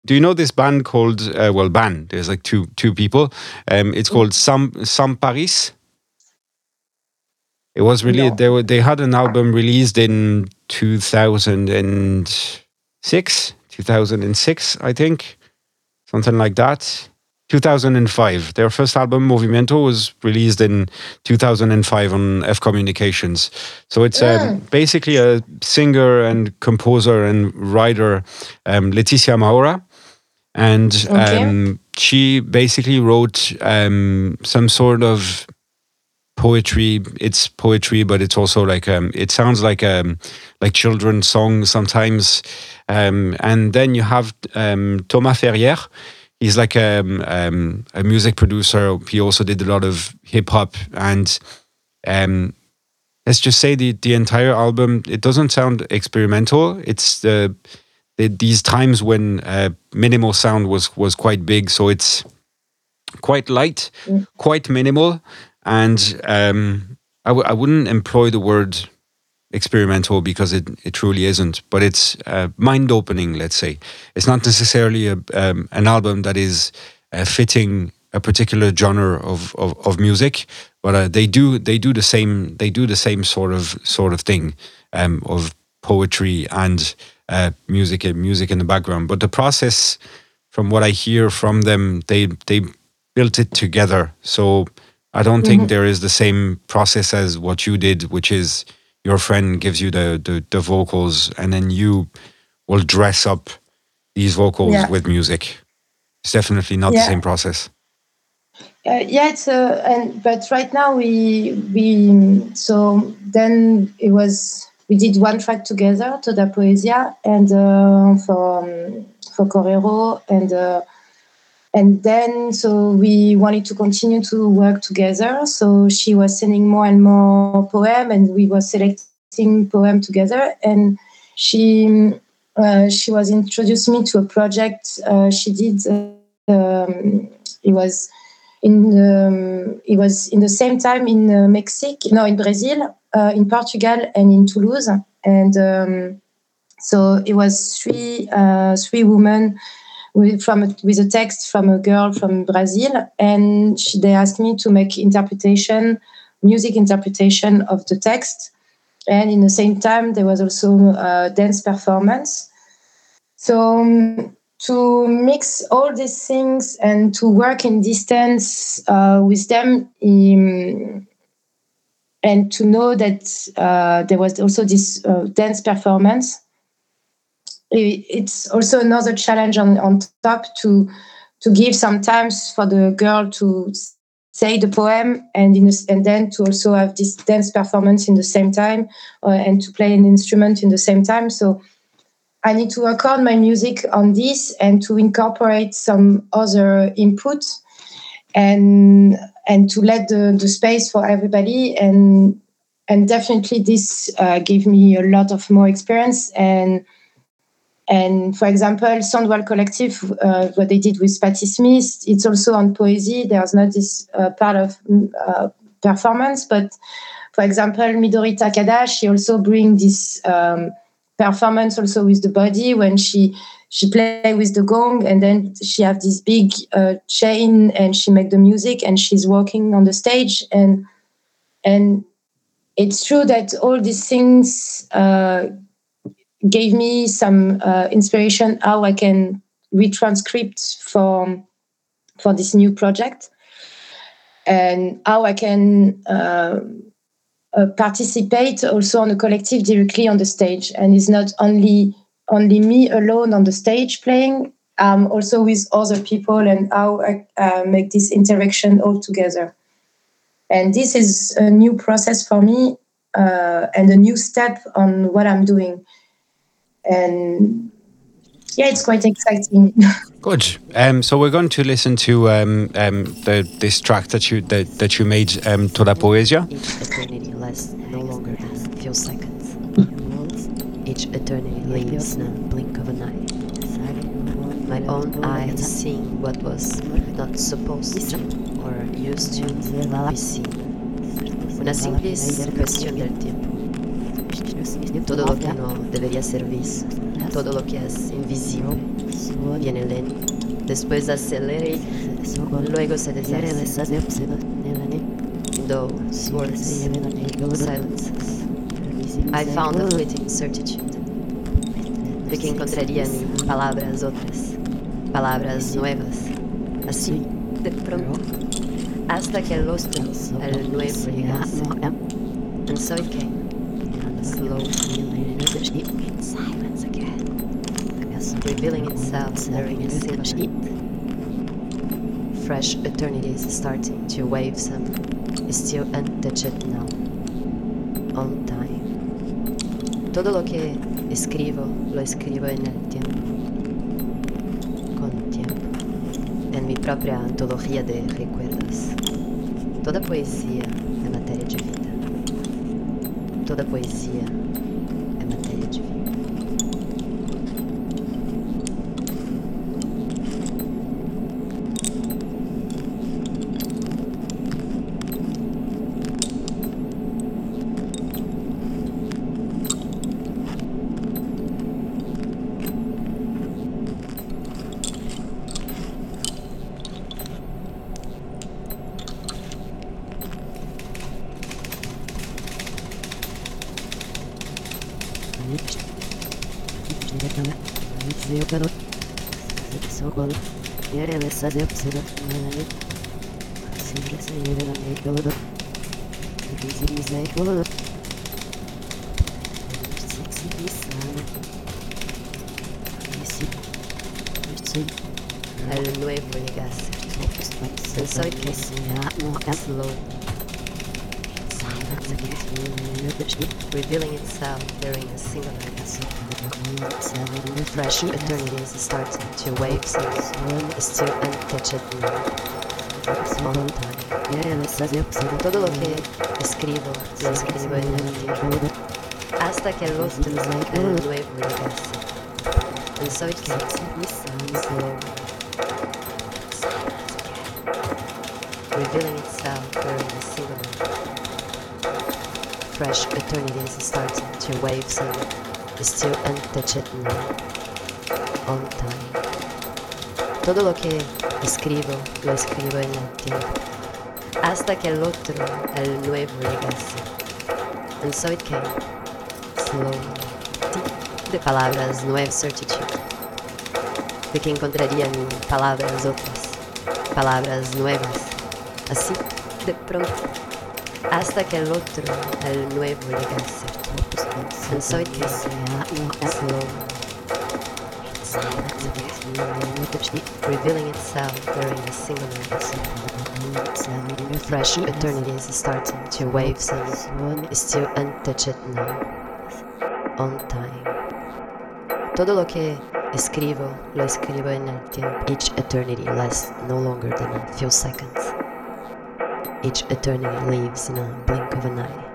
Do you know this band called band? There's like two people. It's called Sam Paris. It was really they had an album released in 2006, I think, something like that. 2005. Their first album, Movimento, was released in 2005 on F Communications. So it's basically a singer and composer and writer, Leticia Maura, and she basically wrote some sort of poetry. It's poetry, but it's also like it sounds like children's songs sometimes. And then you have Thomas Ferrier. He's like a music producer. He also did a lot of hip hop. And let's just say the entire album, it doesn't sound experimental. It's these times when minimal sound was quite big, so it's quite light, quite minimal. And I wouldn't employ the word experimental, because it truly isn't, but it's mind-opening, let's say. It's not necessarily an album that is fitting a particular genre of music, but they do the same sort of thing, of poetry and music in the background. But the process, from what I hear from them, they built it together. So I don't think there is the same process as what you did, which is your friend gives you the vocals, and then you will dress up these vocals with music. It's definitely not the same process. But right now we did one track together, Toda Poesia, and for Correro, and then, so we wanted to continue to work together. So she was sending more and more poems, and we were selecting poems together. And she was introduced me to a project she did. It was in the same time in Brazil, in Portugal, and in Toulouse. And So it was three women with a text from a girl from Brazil, and they asked me to make music interpretation of the text. And in the same time, there was also a dance performance. So to mix all these things and to work in distance with them, and to know that there was also this dance performance, it's also another challenge on top to give some time for the girl to say the poem and then to also have this dance performance in the same time and to play an instrument in the same time. So I need to record my music on this and to incorporate some other input and to let the space for everybody. And definitely this gave me a lot of more experience. And for example, Soundwall Collective, what they did with Patti Smith, it's also on Poesie. There's not this part of performance, but for example, Midori Takada, she also brings this performance also with the body when she plays with the gong, and then she has this big chain and she makes the music and she's walking on the stage. And it's true that all these things gave me some inspiration how I can retranscript for this new project and how I can participate also on the collective directly on the stage. And it's not only me alone on the stage playing, also with other people, and how I make this interaction all together. And this is a new process for me and a new step on what I'm doing. And yeah, it's quite exciting. Good. So we're going to listen to this track that you made, Toda Poesia. Each eternity lasts no longer than a few seconds. Each eternity leaves in a blink of an eye. My own eyes seeing what was not supposed to or used to be seen. Una simple cuestión del tiempo. Todo lo que no debería ser visto, todo lo que es invisible, viene lento, después acelera y luego se deshace. Those words, silences, I found a fleeting certitude, de que encontraría en mí palabras otras, palabras nuevas, así, de pronto, hasta que los dos al nuevo llegase. And so it came. Slowly, in silence again, revealing itself during a silhouette. Fresh eternities starting to wave some, still untouched now. On time. Todo lo que escribo, lo escribo en el tiempo. Con tiempo. En mi propia antología de recuerdos. Toda poesía en materia de vida. Toda poesia é matéria de vida. Revealing itself during a single episode. Fresh eternities starting to wave since one still untouched now. On time. Todo lo que escribo, lo escribo en el tiempo. Hasta que los dos el nuevo regreso. And so it takes me slow. Revealing itself during a single episode. Fresh eternities starting to wave sound. is still untouched now, on time. Todo lo que escribo, lo escribo en latín, hasta que el otro, el nuevo, llegase. And so it came, slowly, de palabras, nueva certitud, de que encontrarían palabras otras, palabras nuevas, así, de pronto, hasta que el otro, el nuevo, llegase. And so it came, slowly. Revealing itself during a single night. Fresh eternity is starting to wave sound, is still untouched now, on time. Todo lo que escribo, lo escribo en el tiempo. Each eternity lasts no longer than a few seconds. Each eternity leaves in a blink of an eye.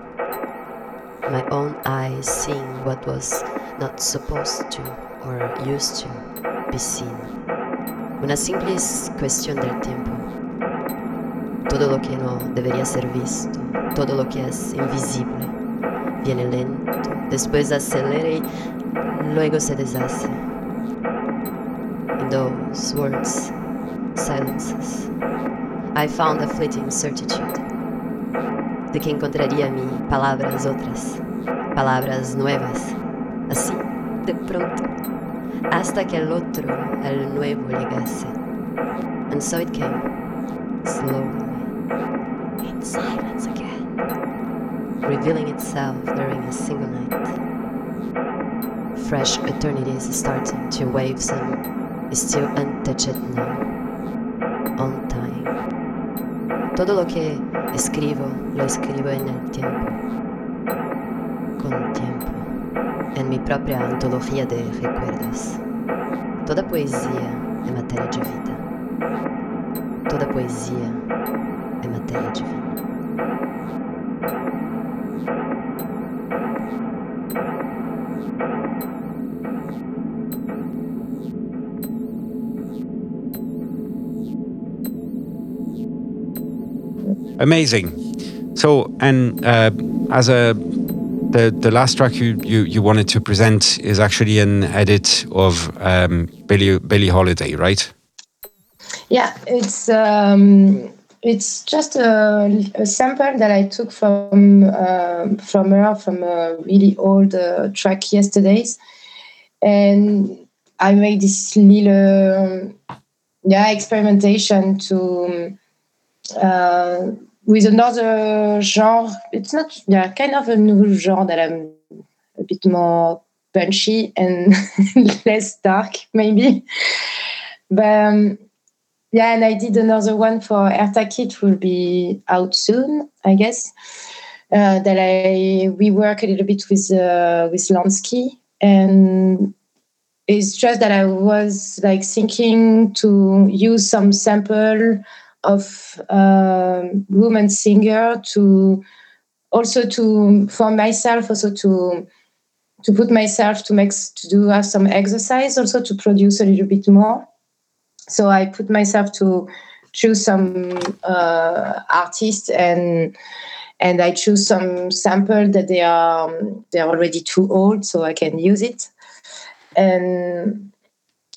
My own eyes seeing what was not supposed to or used to be seen. Una simple cuestión del tiempo. Todo lo que no debería ser visto, todo lo que es invisible, viene lento, después acelera y luego se deshace. In those words, silences, I found a fleeting certitude de que encontraría mi palabras otras, palabras nuevas, así, de pronto, hasta que el otro, el nuevo, llegase. And so it came, slowly, in silence again, revealing itself during a single night. Fresh eternities starting to wave some, is still untouched now, on time. Todo lo que escribo, lo escribo en el tiempo, con tiempo. En mi propia antología de recuerdos. Toda poesia é matéria de vida. Toda poesia é matéria divina. Amazing. So, and as a The last track you wanted to present is actually an edit of Billie Holiday, right? Yeah, it's just a sample that I took from her, from a really old track, Yesterday's, and I made this little experimentation to. With another genre, it's not kind of a new genre that I'm a bit more punchy and less dark maybe. But and I did another one for Ertak. It will be out soon, I guess. That we work a little bit with Lansky, and it's just that I was like thinking to use some sample of woman singer to also to for myself also to put myself to have some exercise also to produce a little bit more. So I put myself to choose some artists and I choose some sample that they are already too old so I can use it and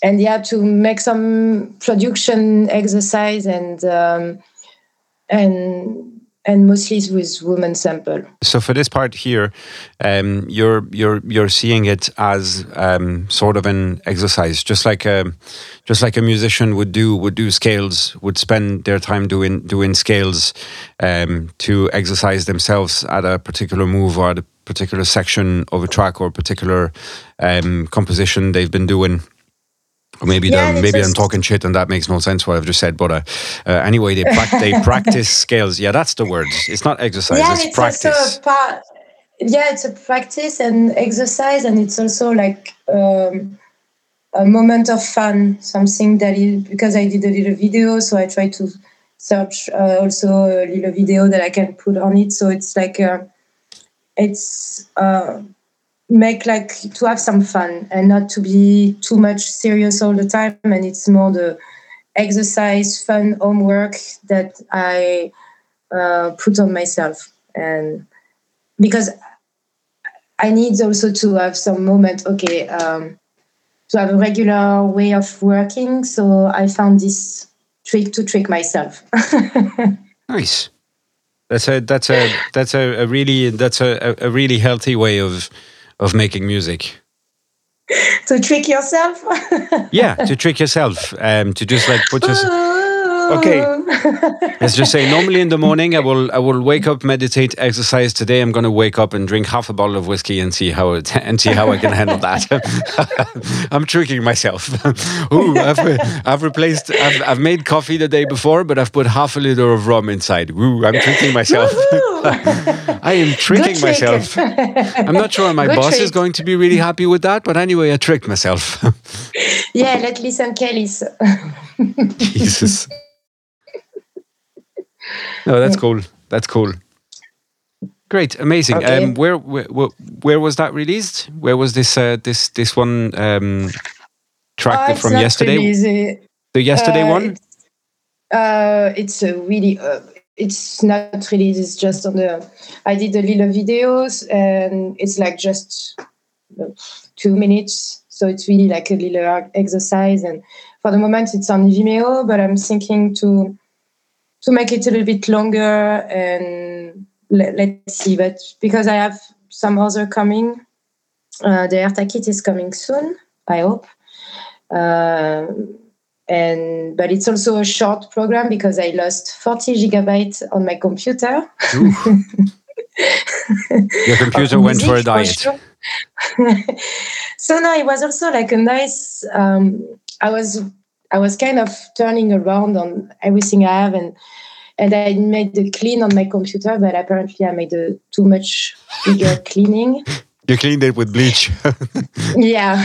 to make some production exercise and mostly with women sample. So for this part here, you're seeing it as sort of an exercise, just like a musician would do scales, would spend their time doing scales to exercise themselves at a particular move or at a particular section of a track or a particular composition they've been doing. Maybe I'm talking shit and that makes no sense what I've just said. But anyway, they practice scales. Yeah, that's the word. It's not exercise. It's practice. It's a practice and exercise, and it's also like a moment of fun. Something that is because I did a little video, so I try to search also a little video that I can put on it. So it's like make like to have some fun and not to be too much serious all the time, and it's more the exercise, fun, homework that I put on myself, and because I need also to have some moment, to have a regular way of working. So I found this trick to trick myself. Nice. That's a really healthy way of making music. To trick yourself? Yeah, to trick yourself. To just like put yourself. Okay. Let's just say normally in the morning I will wake up, meditate, exercise. Today I'm gonna wake up and drink half a bottle of whiskey and see how I can handle that. I'm tricking myself. Ooh, I've made coffee the day before, but I've put half a liter of rum inside. Ooh, I'm tricking myself. I am tricking myself. I'm not sure my boss is going to be really happy with that, but anyway, I tricked myself. Yeah, let's listen, Kelly's. Jesus. No, that's cool. That's cool. Great, amazing. Okay. Where was that released? Where was this one track from yesterday? Really the yesterday one. It's not released. It's just on the. I did a little videos, and it's like just 2 minutes. So it's really like a little exercise. And for the moment, it's on Vimeo, but I'm thinking to make it a little bit longer and let's see. But because I have some other coming, the Ertakit is coming soon, I hope. But it's also a short program because I lost 40 gigabytes on my computer. Your computer went for a diet. For sure. So no, it was also like a nice, I was kind of turning around on everything I have, and I made the clean on my computer, but apparently I made a too much bigger cleaning. You cleaned it with bleach. Yeah.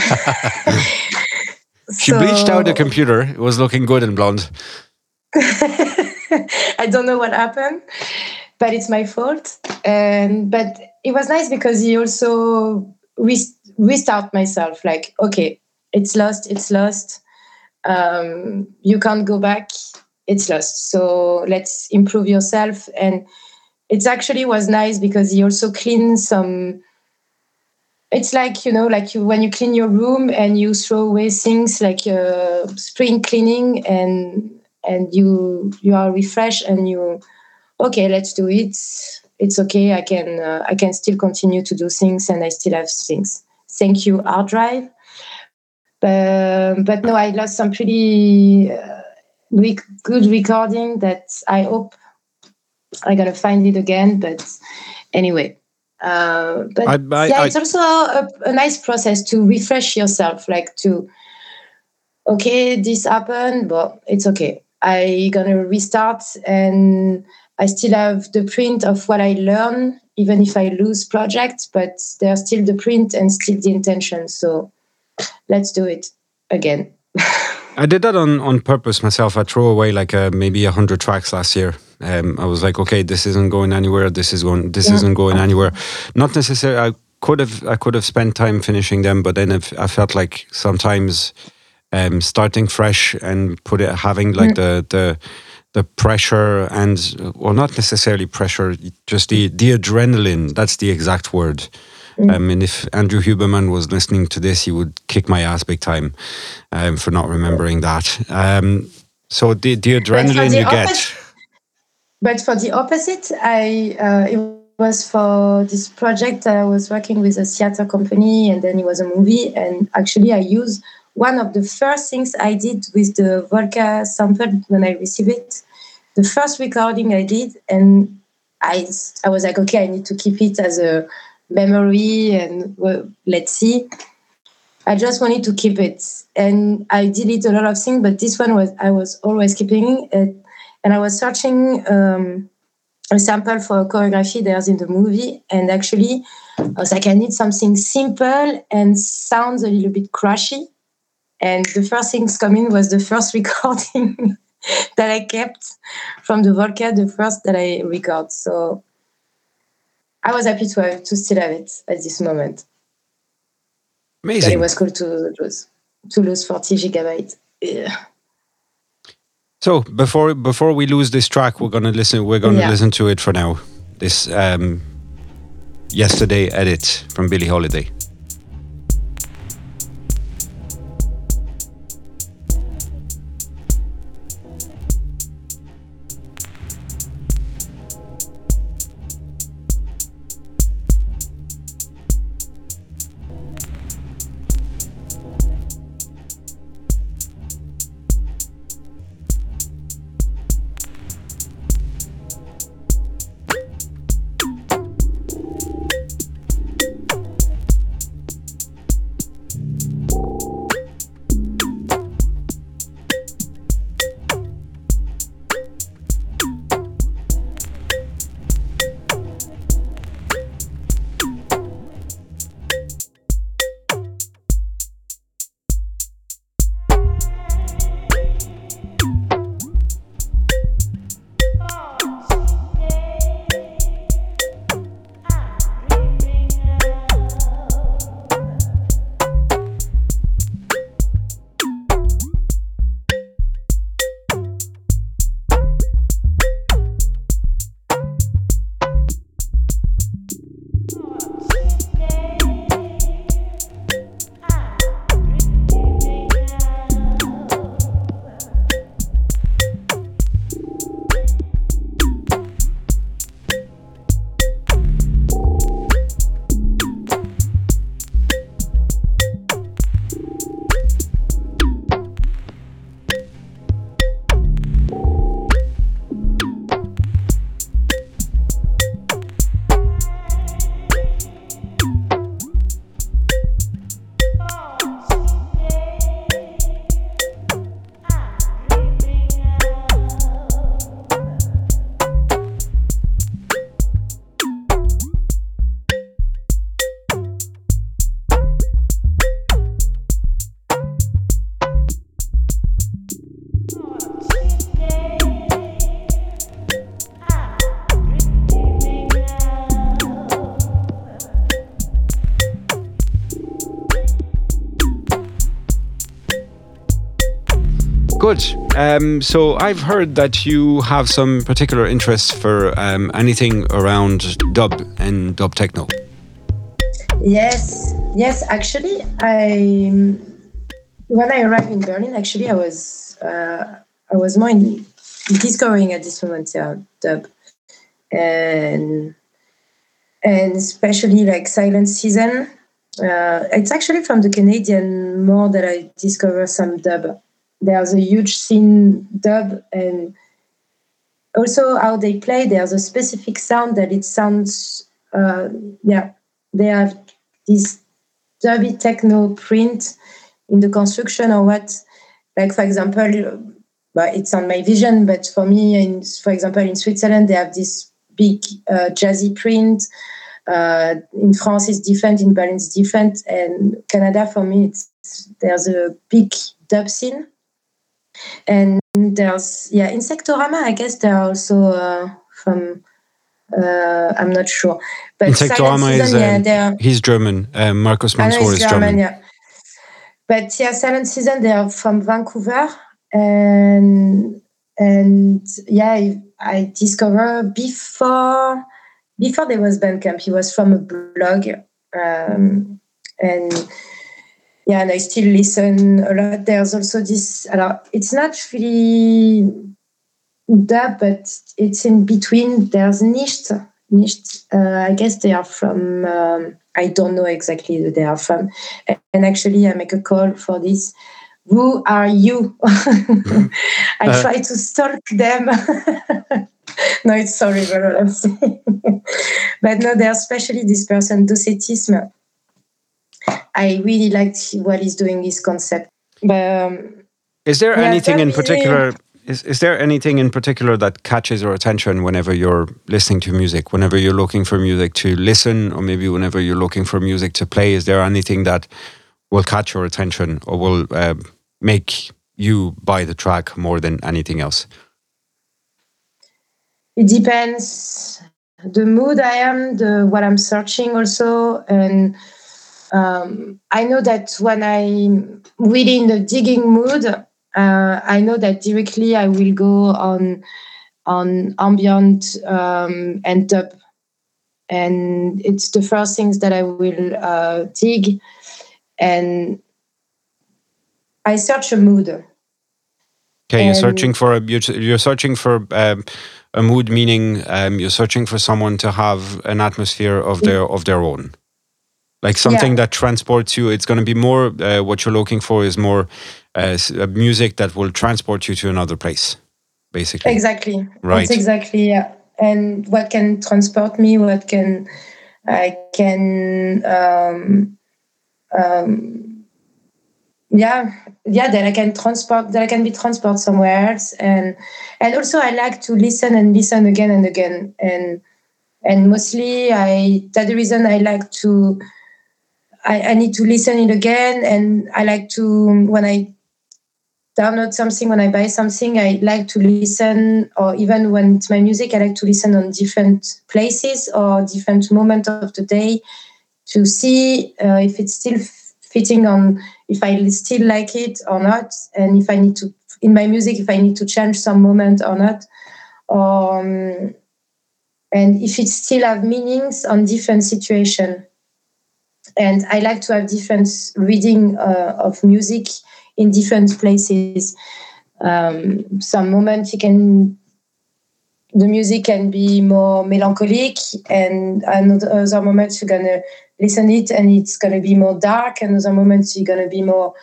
She bleached out the computer. It was looking good and blonde. I don't know what happened, but it's my fault. But it was nice because he also restart myself. Like, okay, it's lost. You can't go back, it's lost. So let's improve yourself. And it actually was nice because he also cleaned some. It's like, when you clean your room and you throw away things like spring cleaning and you are refreshed and you, okay, let's do it. It's okay. I can still continue to do things and I still have things. Thank you, hard drive. But no, I lost some pretty good recording that I hope I'm going to find it again. But anyway, it's also a nice process to refresh yourself, like okay, this happened, but it's okay. I'm going to restart and I still have the print of what I learn, even if I lose projects, but there's still the print and still the intention. So let's do it again. I did that on purpose myself. I threw away like maybe 100 tracks last year. I was like, okay, this isn't going anywhere. This isn't going anywhere. Not necessarily. I could have spent time finishing them, but then I felt like sometimes starting fresh and having like the pressure not necessarily pressure, just the adrenaline. That's the exact word. I mean, if Andrew Huberman was listening to this, he would kick my ass big time for not remembering that. So the adrenaline you get. But for the opposite, it was for this project. I was working with a theater company, and then it was a movie. And actually, I used one of the first things I did with the Volca sample when I received it. The first recording I did, and I was like, okay, I need to keep it as a memory and let's see. I just wanted to keep it, and I delete a lot of things, but this one I was always keeping it. And I was searching a sample for a choreography there's in the movie, and actually I was like, I need something simple and sounds a little bit crashy, and the first things coming was the first recording that I kept from the Volca, the first that I record. So I was happy to still have it at this moment. Amazing. But it was cool to lose 40 gigabytes. Yeah. So before we lose this track, we're gonna listen to it for now. This Yesterday edit from Billie Holiday. So I've heard that you have some particular interest for anything around dub and dub techno. Yes. Actually, when I arrived in Berlin, actually I was more in discovering at this moment dub, and especially like Silent Season. It's actually from the Canadian Mod that I discovered some dub. There's a huge scene dub, and also how they play. There's a specific sound that it sounds. They have this dubby techno print in the construction or what. Like for example, it's on my vision, but for me, for example, in Switzerland they have this big jazzy print. In France it's different, in Berlin it's different, and Canada for me there's a big dub scene. And there's Insectorama. I guess they're also from. I'm not sure, but Insectorama is he's German. Markus Mansour is German. Yeah. But Silent Season, they are from Vancouver, I discovered before there was Bandcamp. He was from a blog, and I still listen a lot. There's also this, it's not really dub, but it's in between. There's Nicht. I guess they are from, I don't know exactly who they are from. And actually, I make a call for this. Who are you? I try to stalk them. No, it's horrible what I'm saying. But no, they're especially this person, Docetisme. I really like what he's doing, this concept. Is there anything in particular? Is there anything in particular that catches your attention whenever you're listening to music? Whenever you're looking for music to listen, or maybe whenever you're looking for music to play, is there anything that will catch your attention or will make you buy the track more than anything else? It depends the mood I am, what I'm searching also, and. I know that when I'm really in the digging mood, I know that directly I will go on ambient and dub. And it's the first things that I will dig. And I search a mood. Okay, you're searching for a mood, meaning you're searching for someone to have an atmosphere of their own. Like something that transports you. It's going to be more, what you're looking for is more music that will transport you to another place, basically. Exactly. Right. That's exactly, yeah. And what can transport me, that I can be transported somewhere else. And also I like to listen again and again. And mostly that's the reason I like to, I need to listen it again, and I like to, when I download something, when I buy something, I like to listen, or even when it's my music, I like to listen on different places or different moments of the day to see if it's still fitting on, if I still like it or not, and if I need to, in my music, if I need to change some moment or not, and if it still have meanings on different situation. And I like to have different reading of music in different places. Some moments the music can be more melancholic, and another moments you're gonna listen it and it's gonna be more dark, and other moments you're gonna be more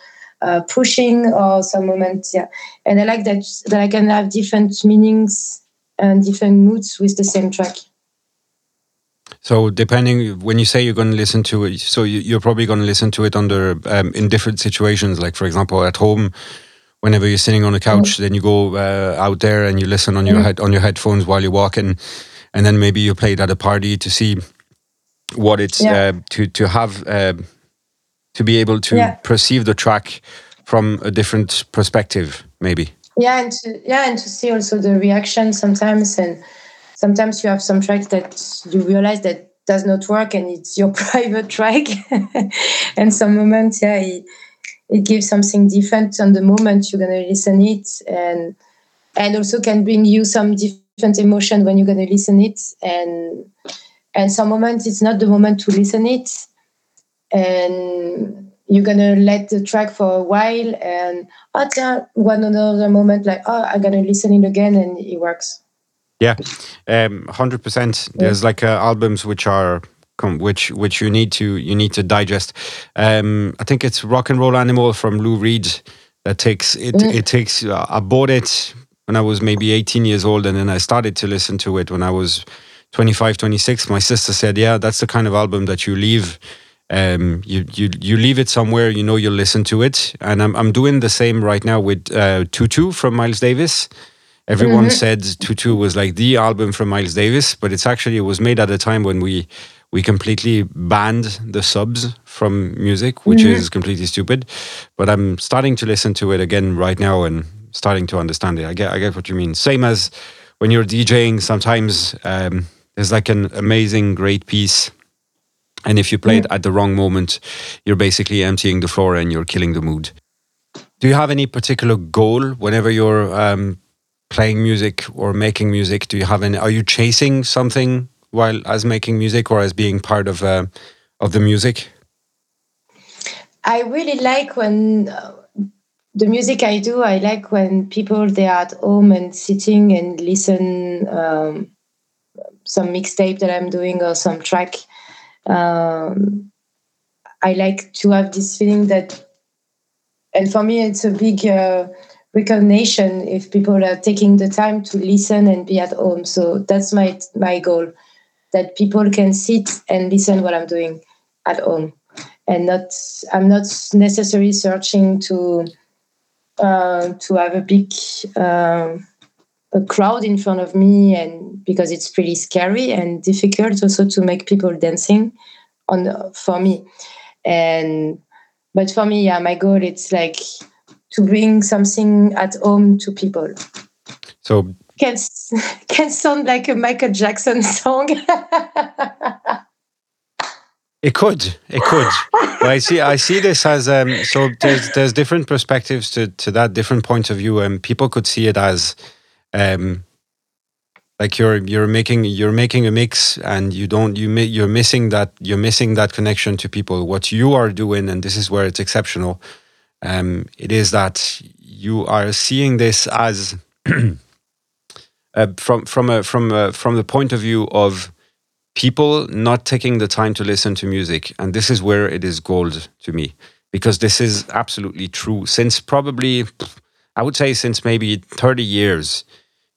pushing, or some moments, yeah. And I like that I can have different meanings and different moods with the same track. So depending, when you say you're going to listen to it, so you're probably going to listen to it in different situations. Like, for example, at home, whenever you're sitting on a couch, then you go out there and you listen on your headphones while you're walking, and then maybe you play it at a party to see what it's to be able to perceive the track from a different perspective, maybe. Yeah, and to see also the reaction sometimes. And sometimes you have some tracks that you realize that does not work, and it's your private track. And some moments, it gives something different on the moment you're gonna listen it, and also can bring you some different emotion when you're gonna listen it. And some moments it's not the moment to listen it, and you're gonna let the track for a while. And one another moment, like I'm gonna listen it again, and it works. Yeah, 100%. There's like albums which are which you need to digest. I think it's Rock and Roll Animal from Lou Reed that takes it. It takes. I bought it when I was maybe 18 years old, and then I started to listen to it when I was 25, 26. My sister said, "Yeah, that's the kind of album that you leave. You leave it somewhere. You know, you'll listen to it." And I'm doing the same right now with Tutu from Miles Davis. Everyone said Tutu was like the album from Miles Davis, but it was made at a time when we completely banned the subs from music, which is completely stupid. But I'm starting to listen to it again right now and starting to understand it. I get what you mean. Same as when you're DJing, sometimes there's like an amazing, great piece. And if you play it at the wrong moment, you're basically emptying the floor and you're killing the mood. Do you have any particular goal whenever you're... playing music or making music? Do you have any? Are you chasing something while as making music or as being part of the music? I really like when the music I do. I like when people they are at home and sitting and listen some mixtape that I'm doing or some track. I like to have this feeling that, and for me it's a big. Recognition if people are taking the time to listen and be at home. So that's my goal, that people can sit and listen what I'm doing at home, and I'm not necessarily searching to have a big a crowd in front of me, and because it's pretty scary and difficult also to make people dancing on for me. But for me, my goal it's like to bring something at home to people. So can sound like a Michael Jackson song. It could. But I see this as so. There's different perspectives to that, different points of view, and people could see it as Like you're making a mix, and you're missing that connection to people. What you are doing, and this is where it's exceptional, it is that you are seeing this as from the point of view of people not taking the time to listen to music, and this is where it is gold to me, because this is absolutely true. Since probably, I would say, since maybe 30 years.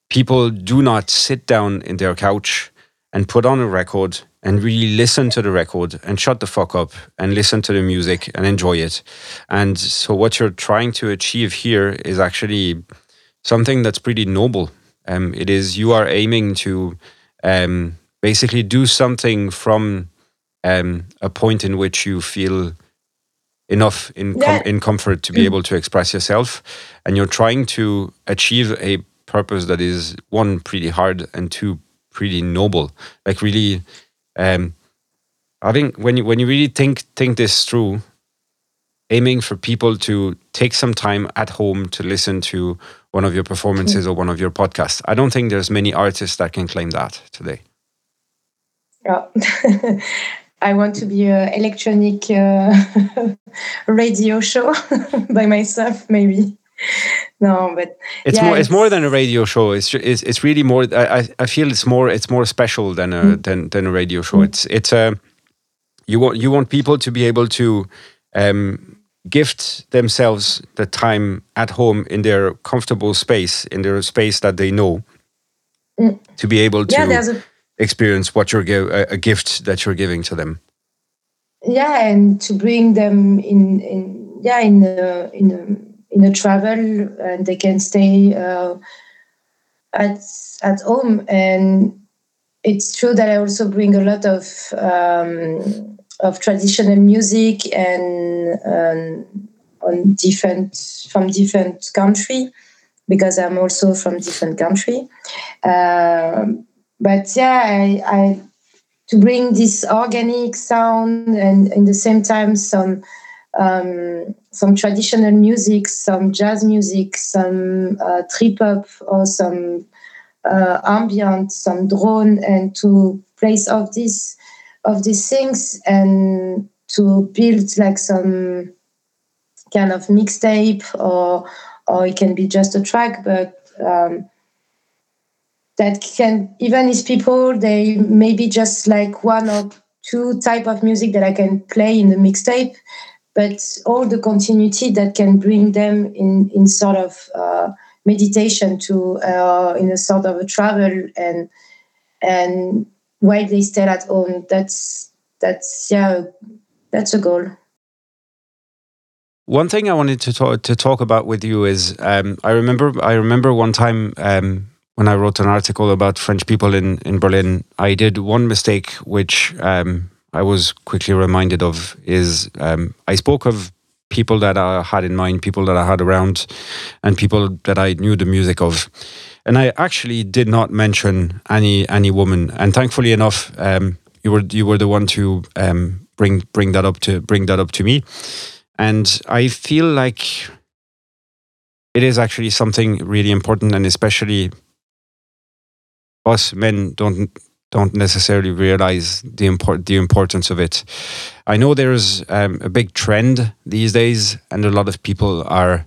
People do not sit down in their couch and put on a record and really listen to the record and shut the fuck up and listen to the music and enjoy it. And so what you're trying to achieve here is actually something that's pretty noble. It is, you are aiming to basically do something from a point in which you feel enough in comfort to be able to express yourself. And you're trying to achieve a purpose that is, one, pretty hard, and two, pretty noble. Like really, I think when you really think this through, aiming for people to take some time at home to listen to one of your performances or one of your podcasts. I don't think there's many artists that can claim that today. Yeah. I want to be an electronic radio show by myself, maybe. No, but it's more than a radio show. It's really more. I feel it's more special than a radio show. You want people to be able to gift themselves the time at home in their comfortable space, in their space that they know, to be able to experience what a gift that you're giving to them. Yeah, and to bring them in a travel, and they can stay at home. And it's true that I also bring a lot of traditional music and from different country, because I'm also from different country. But I to bring this organic sound and in the same time some traditional music, some jazz music, some trip hop, or some ambient, some drone, and to place of these things, and to build like some kind of mixtape, or it can be just a track, but that can, even if people, they maybe just like one or two type of music that I can play in the mixtape, but all the continuity that can bring them in sort of meditation to in a sort of a travel, and while they stay at home, that's a goal. One thing I wanted to talk about with you is I remember one time when I wrote an article about French people in Berlin, I did one mistake which I was quickly reminded of is I spoke of people that I had in mind, people that I had around, and people that I knew the music of. And I actually did not mention any woman. And thankfully enough, you were the one to bring that up to me. And I feel like it is actually something really important, and especially us men don't necessarily realize the importance of it. I know there's a big trend these days, and a lot of people are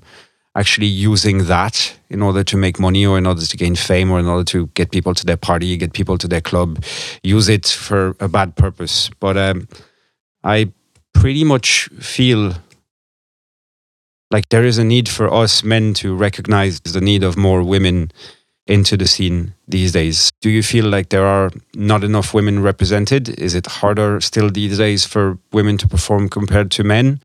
actually using that in order to make money, or in order to gain fame, or in order to get people to their party, get people to their club, use it for a bad purpose. But I pretty much feel like there is a need for us men to recognize the need of more women into the scene these days. Do you feel like there are not enough women represented? Is it harder still these days for women to perform compared to men?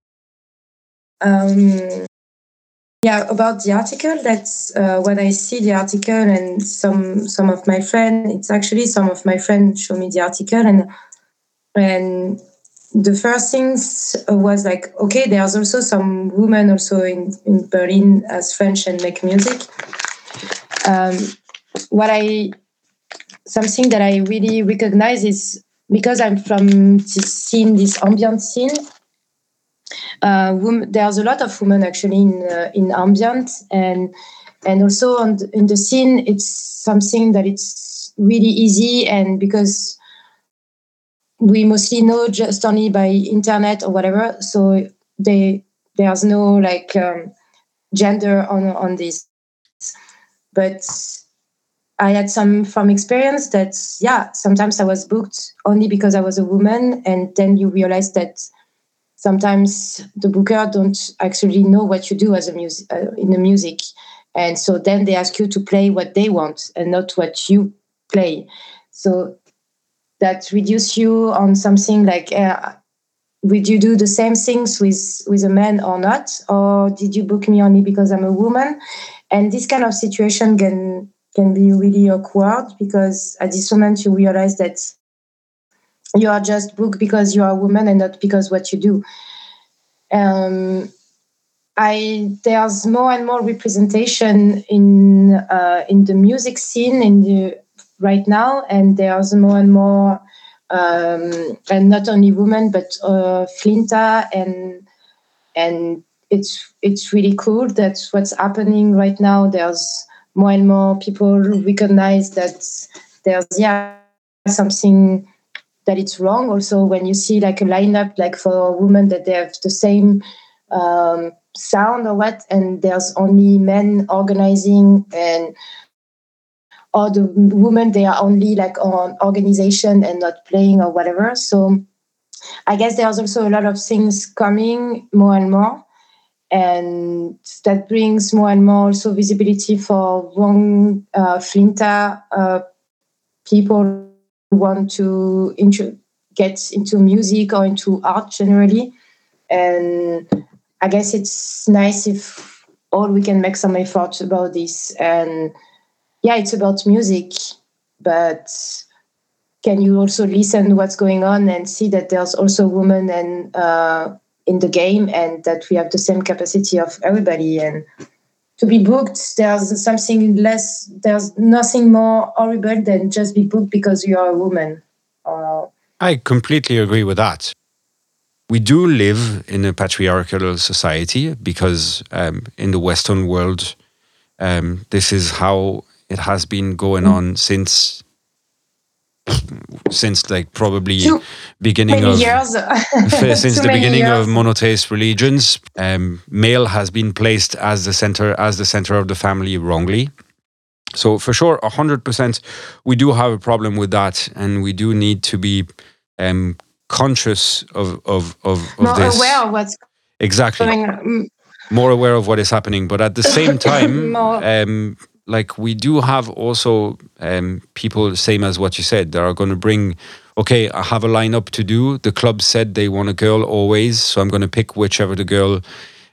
About the article, that's when I see the article, and some of my friends show me the article, and the first things was like, okay, there's also some women also in Berlin as French and make music. Something that I really recognize is, because I'm from this scene, this ambient scene, There's a lot of women actually in ambient, and also in the scene, it's something that it's really easy, and because we mostly know just only by internet or whatever, so there's no like gender on this. But I had some experience that, yeah, sometimes I was booked only because I was a woman, and then you realize that sometimes the booker don't actually know what you do as in the music, and so then they ask you to play what they want and not what you play. So that reduces you on something like, would you do the same things with a man or not, or did you book me only because I'm a woman? And this kind of situation can be really awkward, because at this moment you realize that you are just booked because you are a woman and not because what you do. There's more and more representation in the music scene right now, and there's more and more, and not only women but Flinta, and it's really cool that's what's happening right now. There's more and more people recognize that there's something that it's wrong. Also, when you see like a lineup like for women that they have the same sound or what, and there's only men organizing, and or the women they are only like on organization and not playing or whatever. So I guess there's also a lot of things coming more and more. And that brings more and more also visibility for young Flinta people who want to get into music or into art generally. And I guess it's nice if all we can make some effort about this. And yeah, it's about music, but can you also listen to what's going on and see that there's also women and in the game, and that we have the same capacity of everybody, and to be booked, there's nothing more horrible than just be booked because you are a woman. I completely agree with that. We do live in a patriarchal society because in the Western world, this is how it has been going on since like probably the beginning of monotheist religions. Male has been placed as the center of the family wrongly. So for sure, 100%, we do have a problem with that, and we do need to be conscious of this. More aware of what's going on. More aware of what is happening, but at the same time, like we do have also people, same as what you said, that are going to bring, okay, I have a lineup to do. The club said they want a girl always, so I'm going to pick whichever the girl,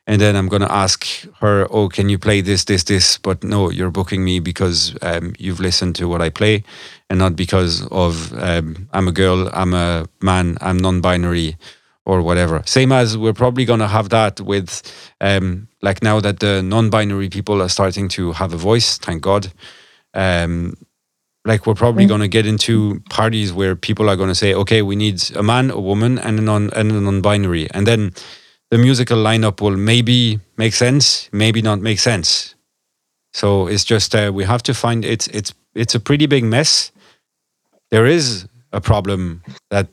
and then I'm going to ask her, oh, can you play this, this, this? But no, you're booking me because you've listened to what I play, and not because of I'm a girl, I'm a man, I'm non-binary, or whatever. Same as we're probably going to have that with, like now that the non-binary people are starting to have a voice, thank God. Like we're probably going to get into parties where people are going to say, okay, we need a man, a woman, and a non-binary. And then the musical lineup will maybe make sense, maybe not make sense. So it's just, we have to find, it's a pretty big mess. There is a problem that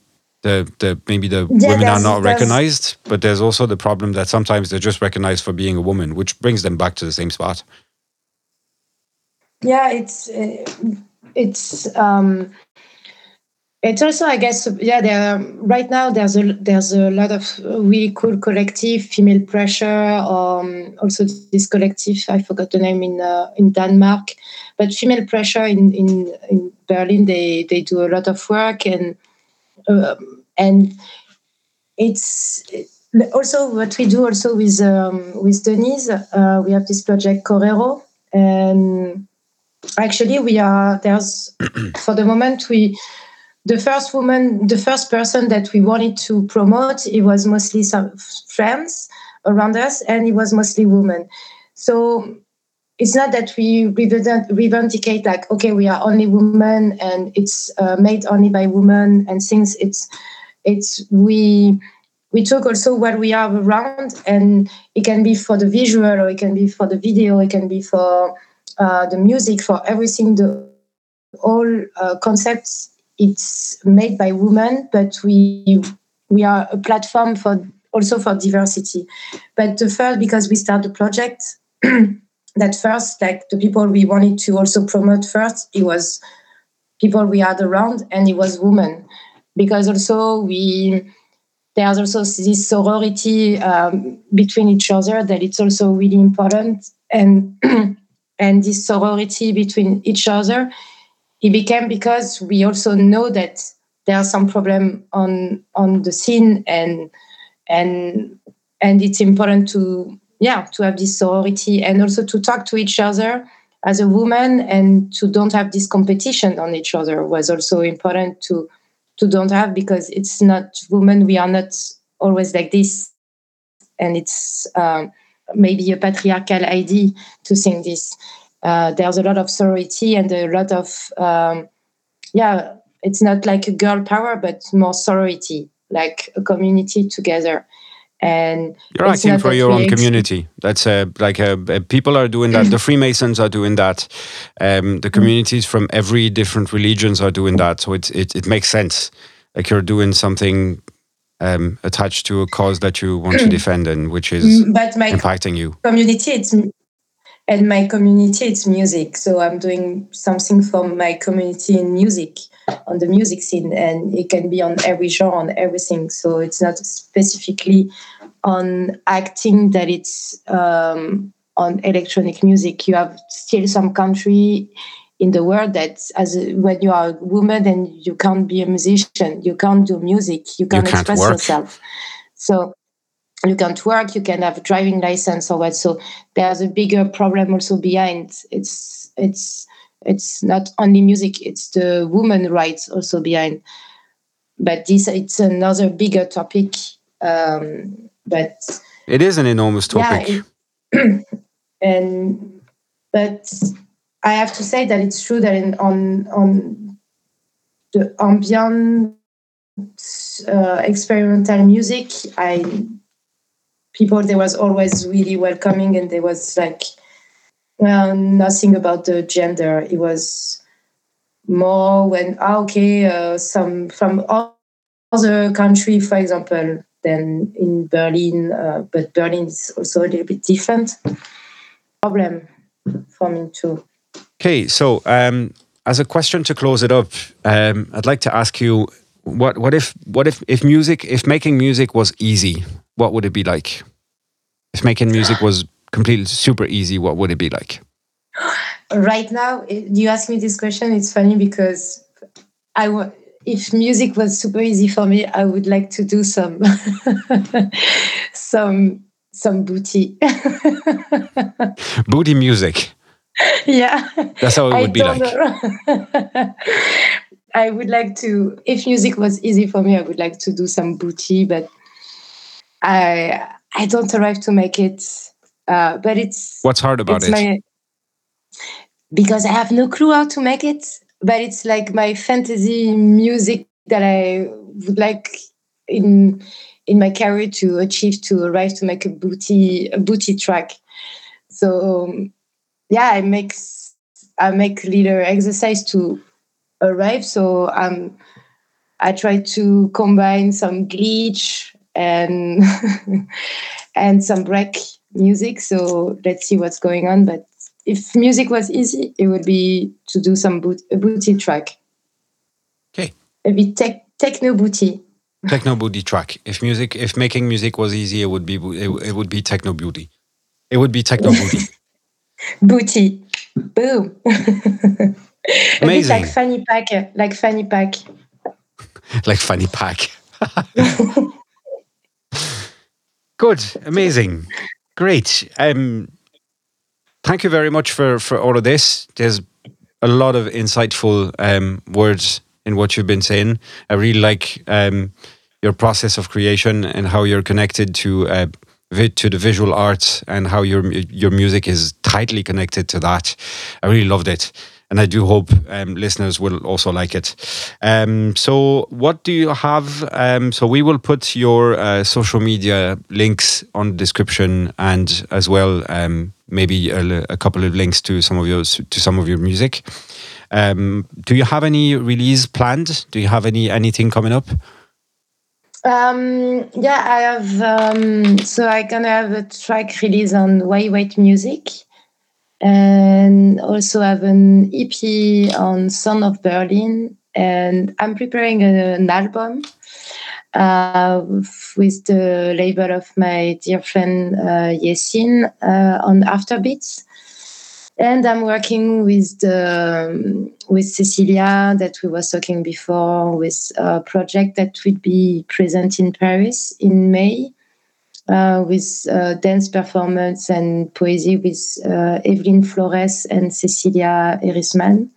maybe the women are not recognized, but there's also the problem that sometimes they're just recognized for being a woman, which brings them back to the same spot. Yeah, it's also, I guess, yeah. Right now there's a lot of really cool collective, Female Pressure, also this collective I forgot the name in Denmark, but Female Pressure in Berlin, they do a lot of work. And. And it's also what we do also with Denise. We have this project Correro, and actually for the moment the first person that we wanted to promote, it was mostly some friends around us, and it was mostly women. So it's not that we reivindicate like, okay, we are only women and it's made only by women and things. It's we we talk also what we have around, and it can be for the visual, or it can be for the video, it can be for the music, for everything. The whole concepts, it's made by women, but we are a platform for also for diversity. But the first, because we start the project, that first, like the people we wanted to also promote first, it was people we had around, and it was women, because also there's also this sorority between each other that it's also really important. And this sorority between each other, it became because we also know that there are some problem on the scene, and it's important to have this sorority and also to talk to each other as a woman, and to don't have this competition on each other was also important to don't have, because it's not women, we are not always like this, and it's maybe a patriarchal idea to think this. There's a lot of sorority and a lot of it's not like a girl power, but more sorority, like a community together. And you're acting for your own community. That's people are doing that. The Freemasons are doing that. The communities from every different religions are doing that. So it makes sense. Like you're doing something attached to a cause that you want to defend, and which is impacting you. Community. My community, it's music. So I'm doing something for my community in music, on the music scene, and it can be on every genre, on everything. So it's not specifically on acting that it's on electronic music. You have still some country in the world that when you are a woman and you can't be a musician, you can't do music, you can't express yourself. So you can't work, you can have a driving license or what. So there's a bigger problem also behind. It's not only music, it's the women rights also behind. But it's another bigger topic. But it is an enormous topic. Yeah, but I have to say that it's true that on the ambient experimental music, people, they was always really welcoming, and there was like, well, nothing about the gender. It was more some from other country, for example, than in Berlin. But Berlin is also a little bit different problem for me too. Okay, so as a question to close it up, I'd like to ask you, what if making music was easy, what would it be like? If making music was completely super easy, what would it be like? Right now, you ask me this question, it's funny because if music was super easy for me, I would like to do some booty. Booty music. Yeah. That's how it would be like. I would like to, if music was easy for me, I would like to do some booty, but I don't arrive to make it. But it's... What's hard about it? Because I have no clue how to make it, but it's like my fantasy music that I would like in my career to achieve, to arrive to make a booty track. So I make little exercise to arrive. So I try to combine some glitch and and some break music. So let's see what's going on. But if music was easy, it would be to do some booty track. Okay. A bit techno booty. Techno booty track. If making music was easy, it would be techno booty. It would be techno booty. Booty. Boom. Amazing. A bit like Fanny Pack. Like Fanny Pack. Like Fanny Pack. Good. Amazing. Great. Thank you very much for all of this. There's a lot of insightful words in what you've been saying. I really like your process of creation and how you're connected to the visual arts, and how your music is tightly connected to that. I really loved it. And I do hope listeners will also like it. So what do you have? So we will put your social media links on the description, and as well maybe a couple of links to some of your music. Do you have any release planned? Do you have anything coming up? Yeah, I have. So I'm gonna have a track release on Why Wait Music, and also have an EP on Sound of Berlin. And I'm preparing an album with the label of my dear friend Yesin on Afterbeats. And I'm working with Cecilia that we was talking before, with a project that will be present in Paris in May, with dance performance and poesy with Evelyn Flores and Cecilia Erisman.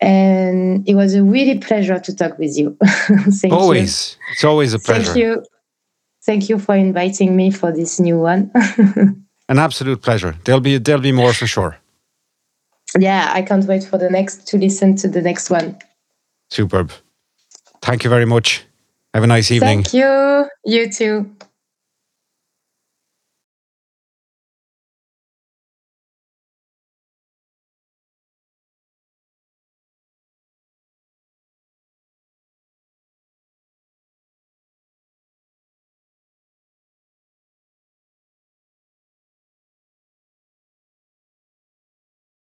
And it was a really pleasure to talk with you. Thank you. It's always a pleasure. Thank you for inviting me for this new one. An absolute pleasure. There'll be more for sure. Yeah, I can't wait for to listen to the next one. Superb. Thank you very much. Have a nice evening. Thank you. You too.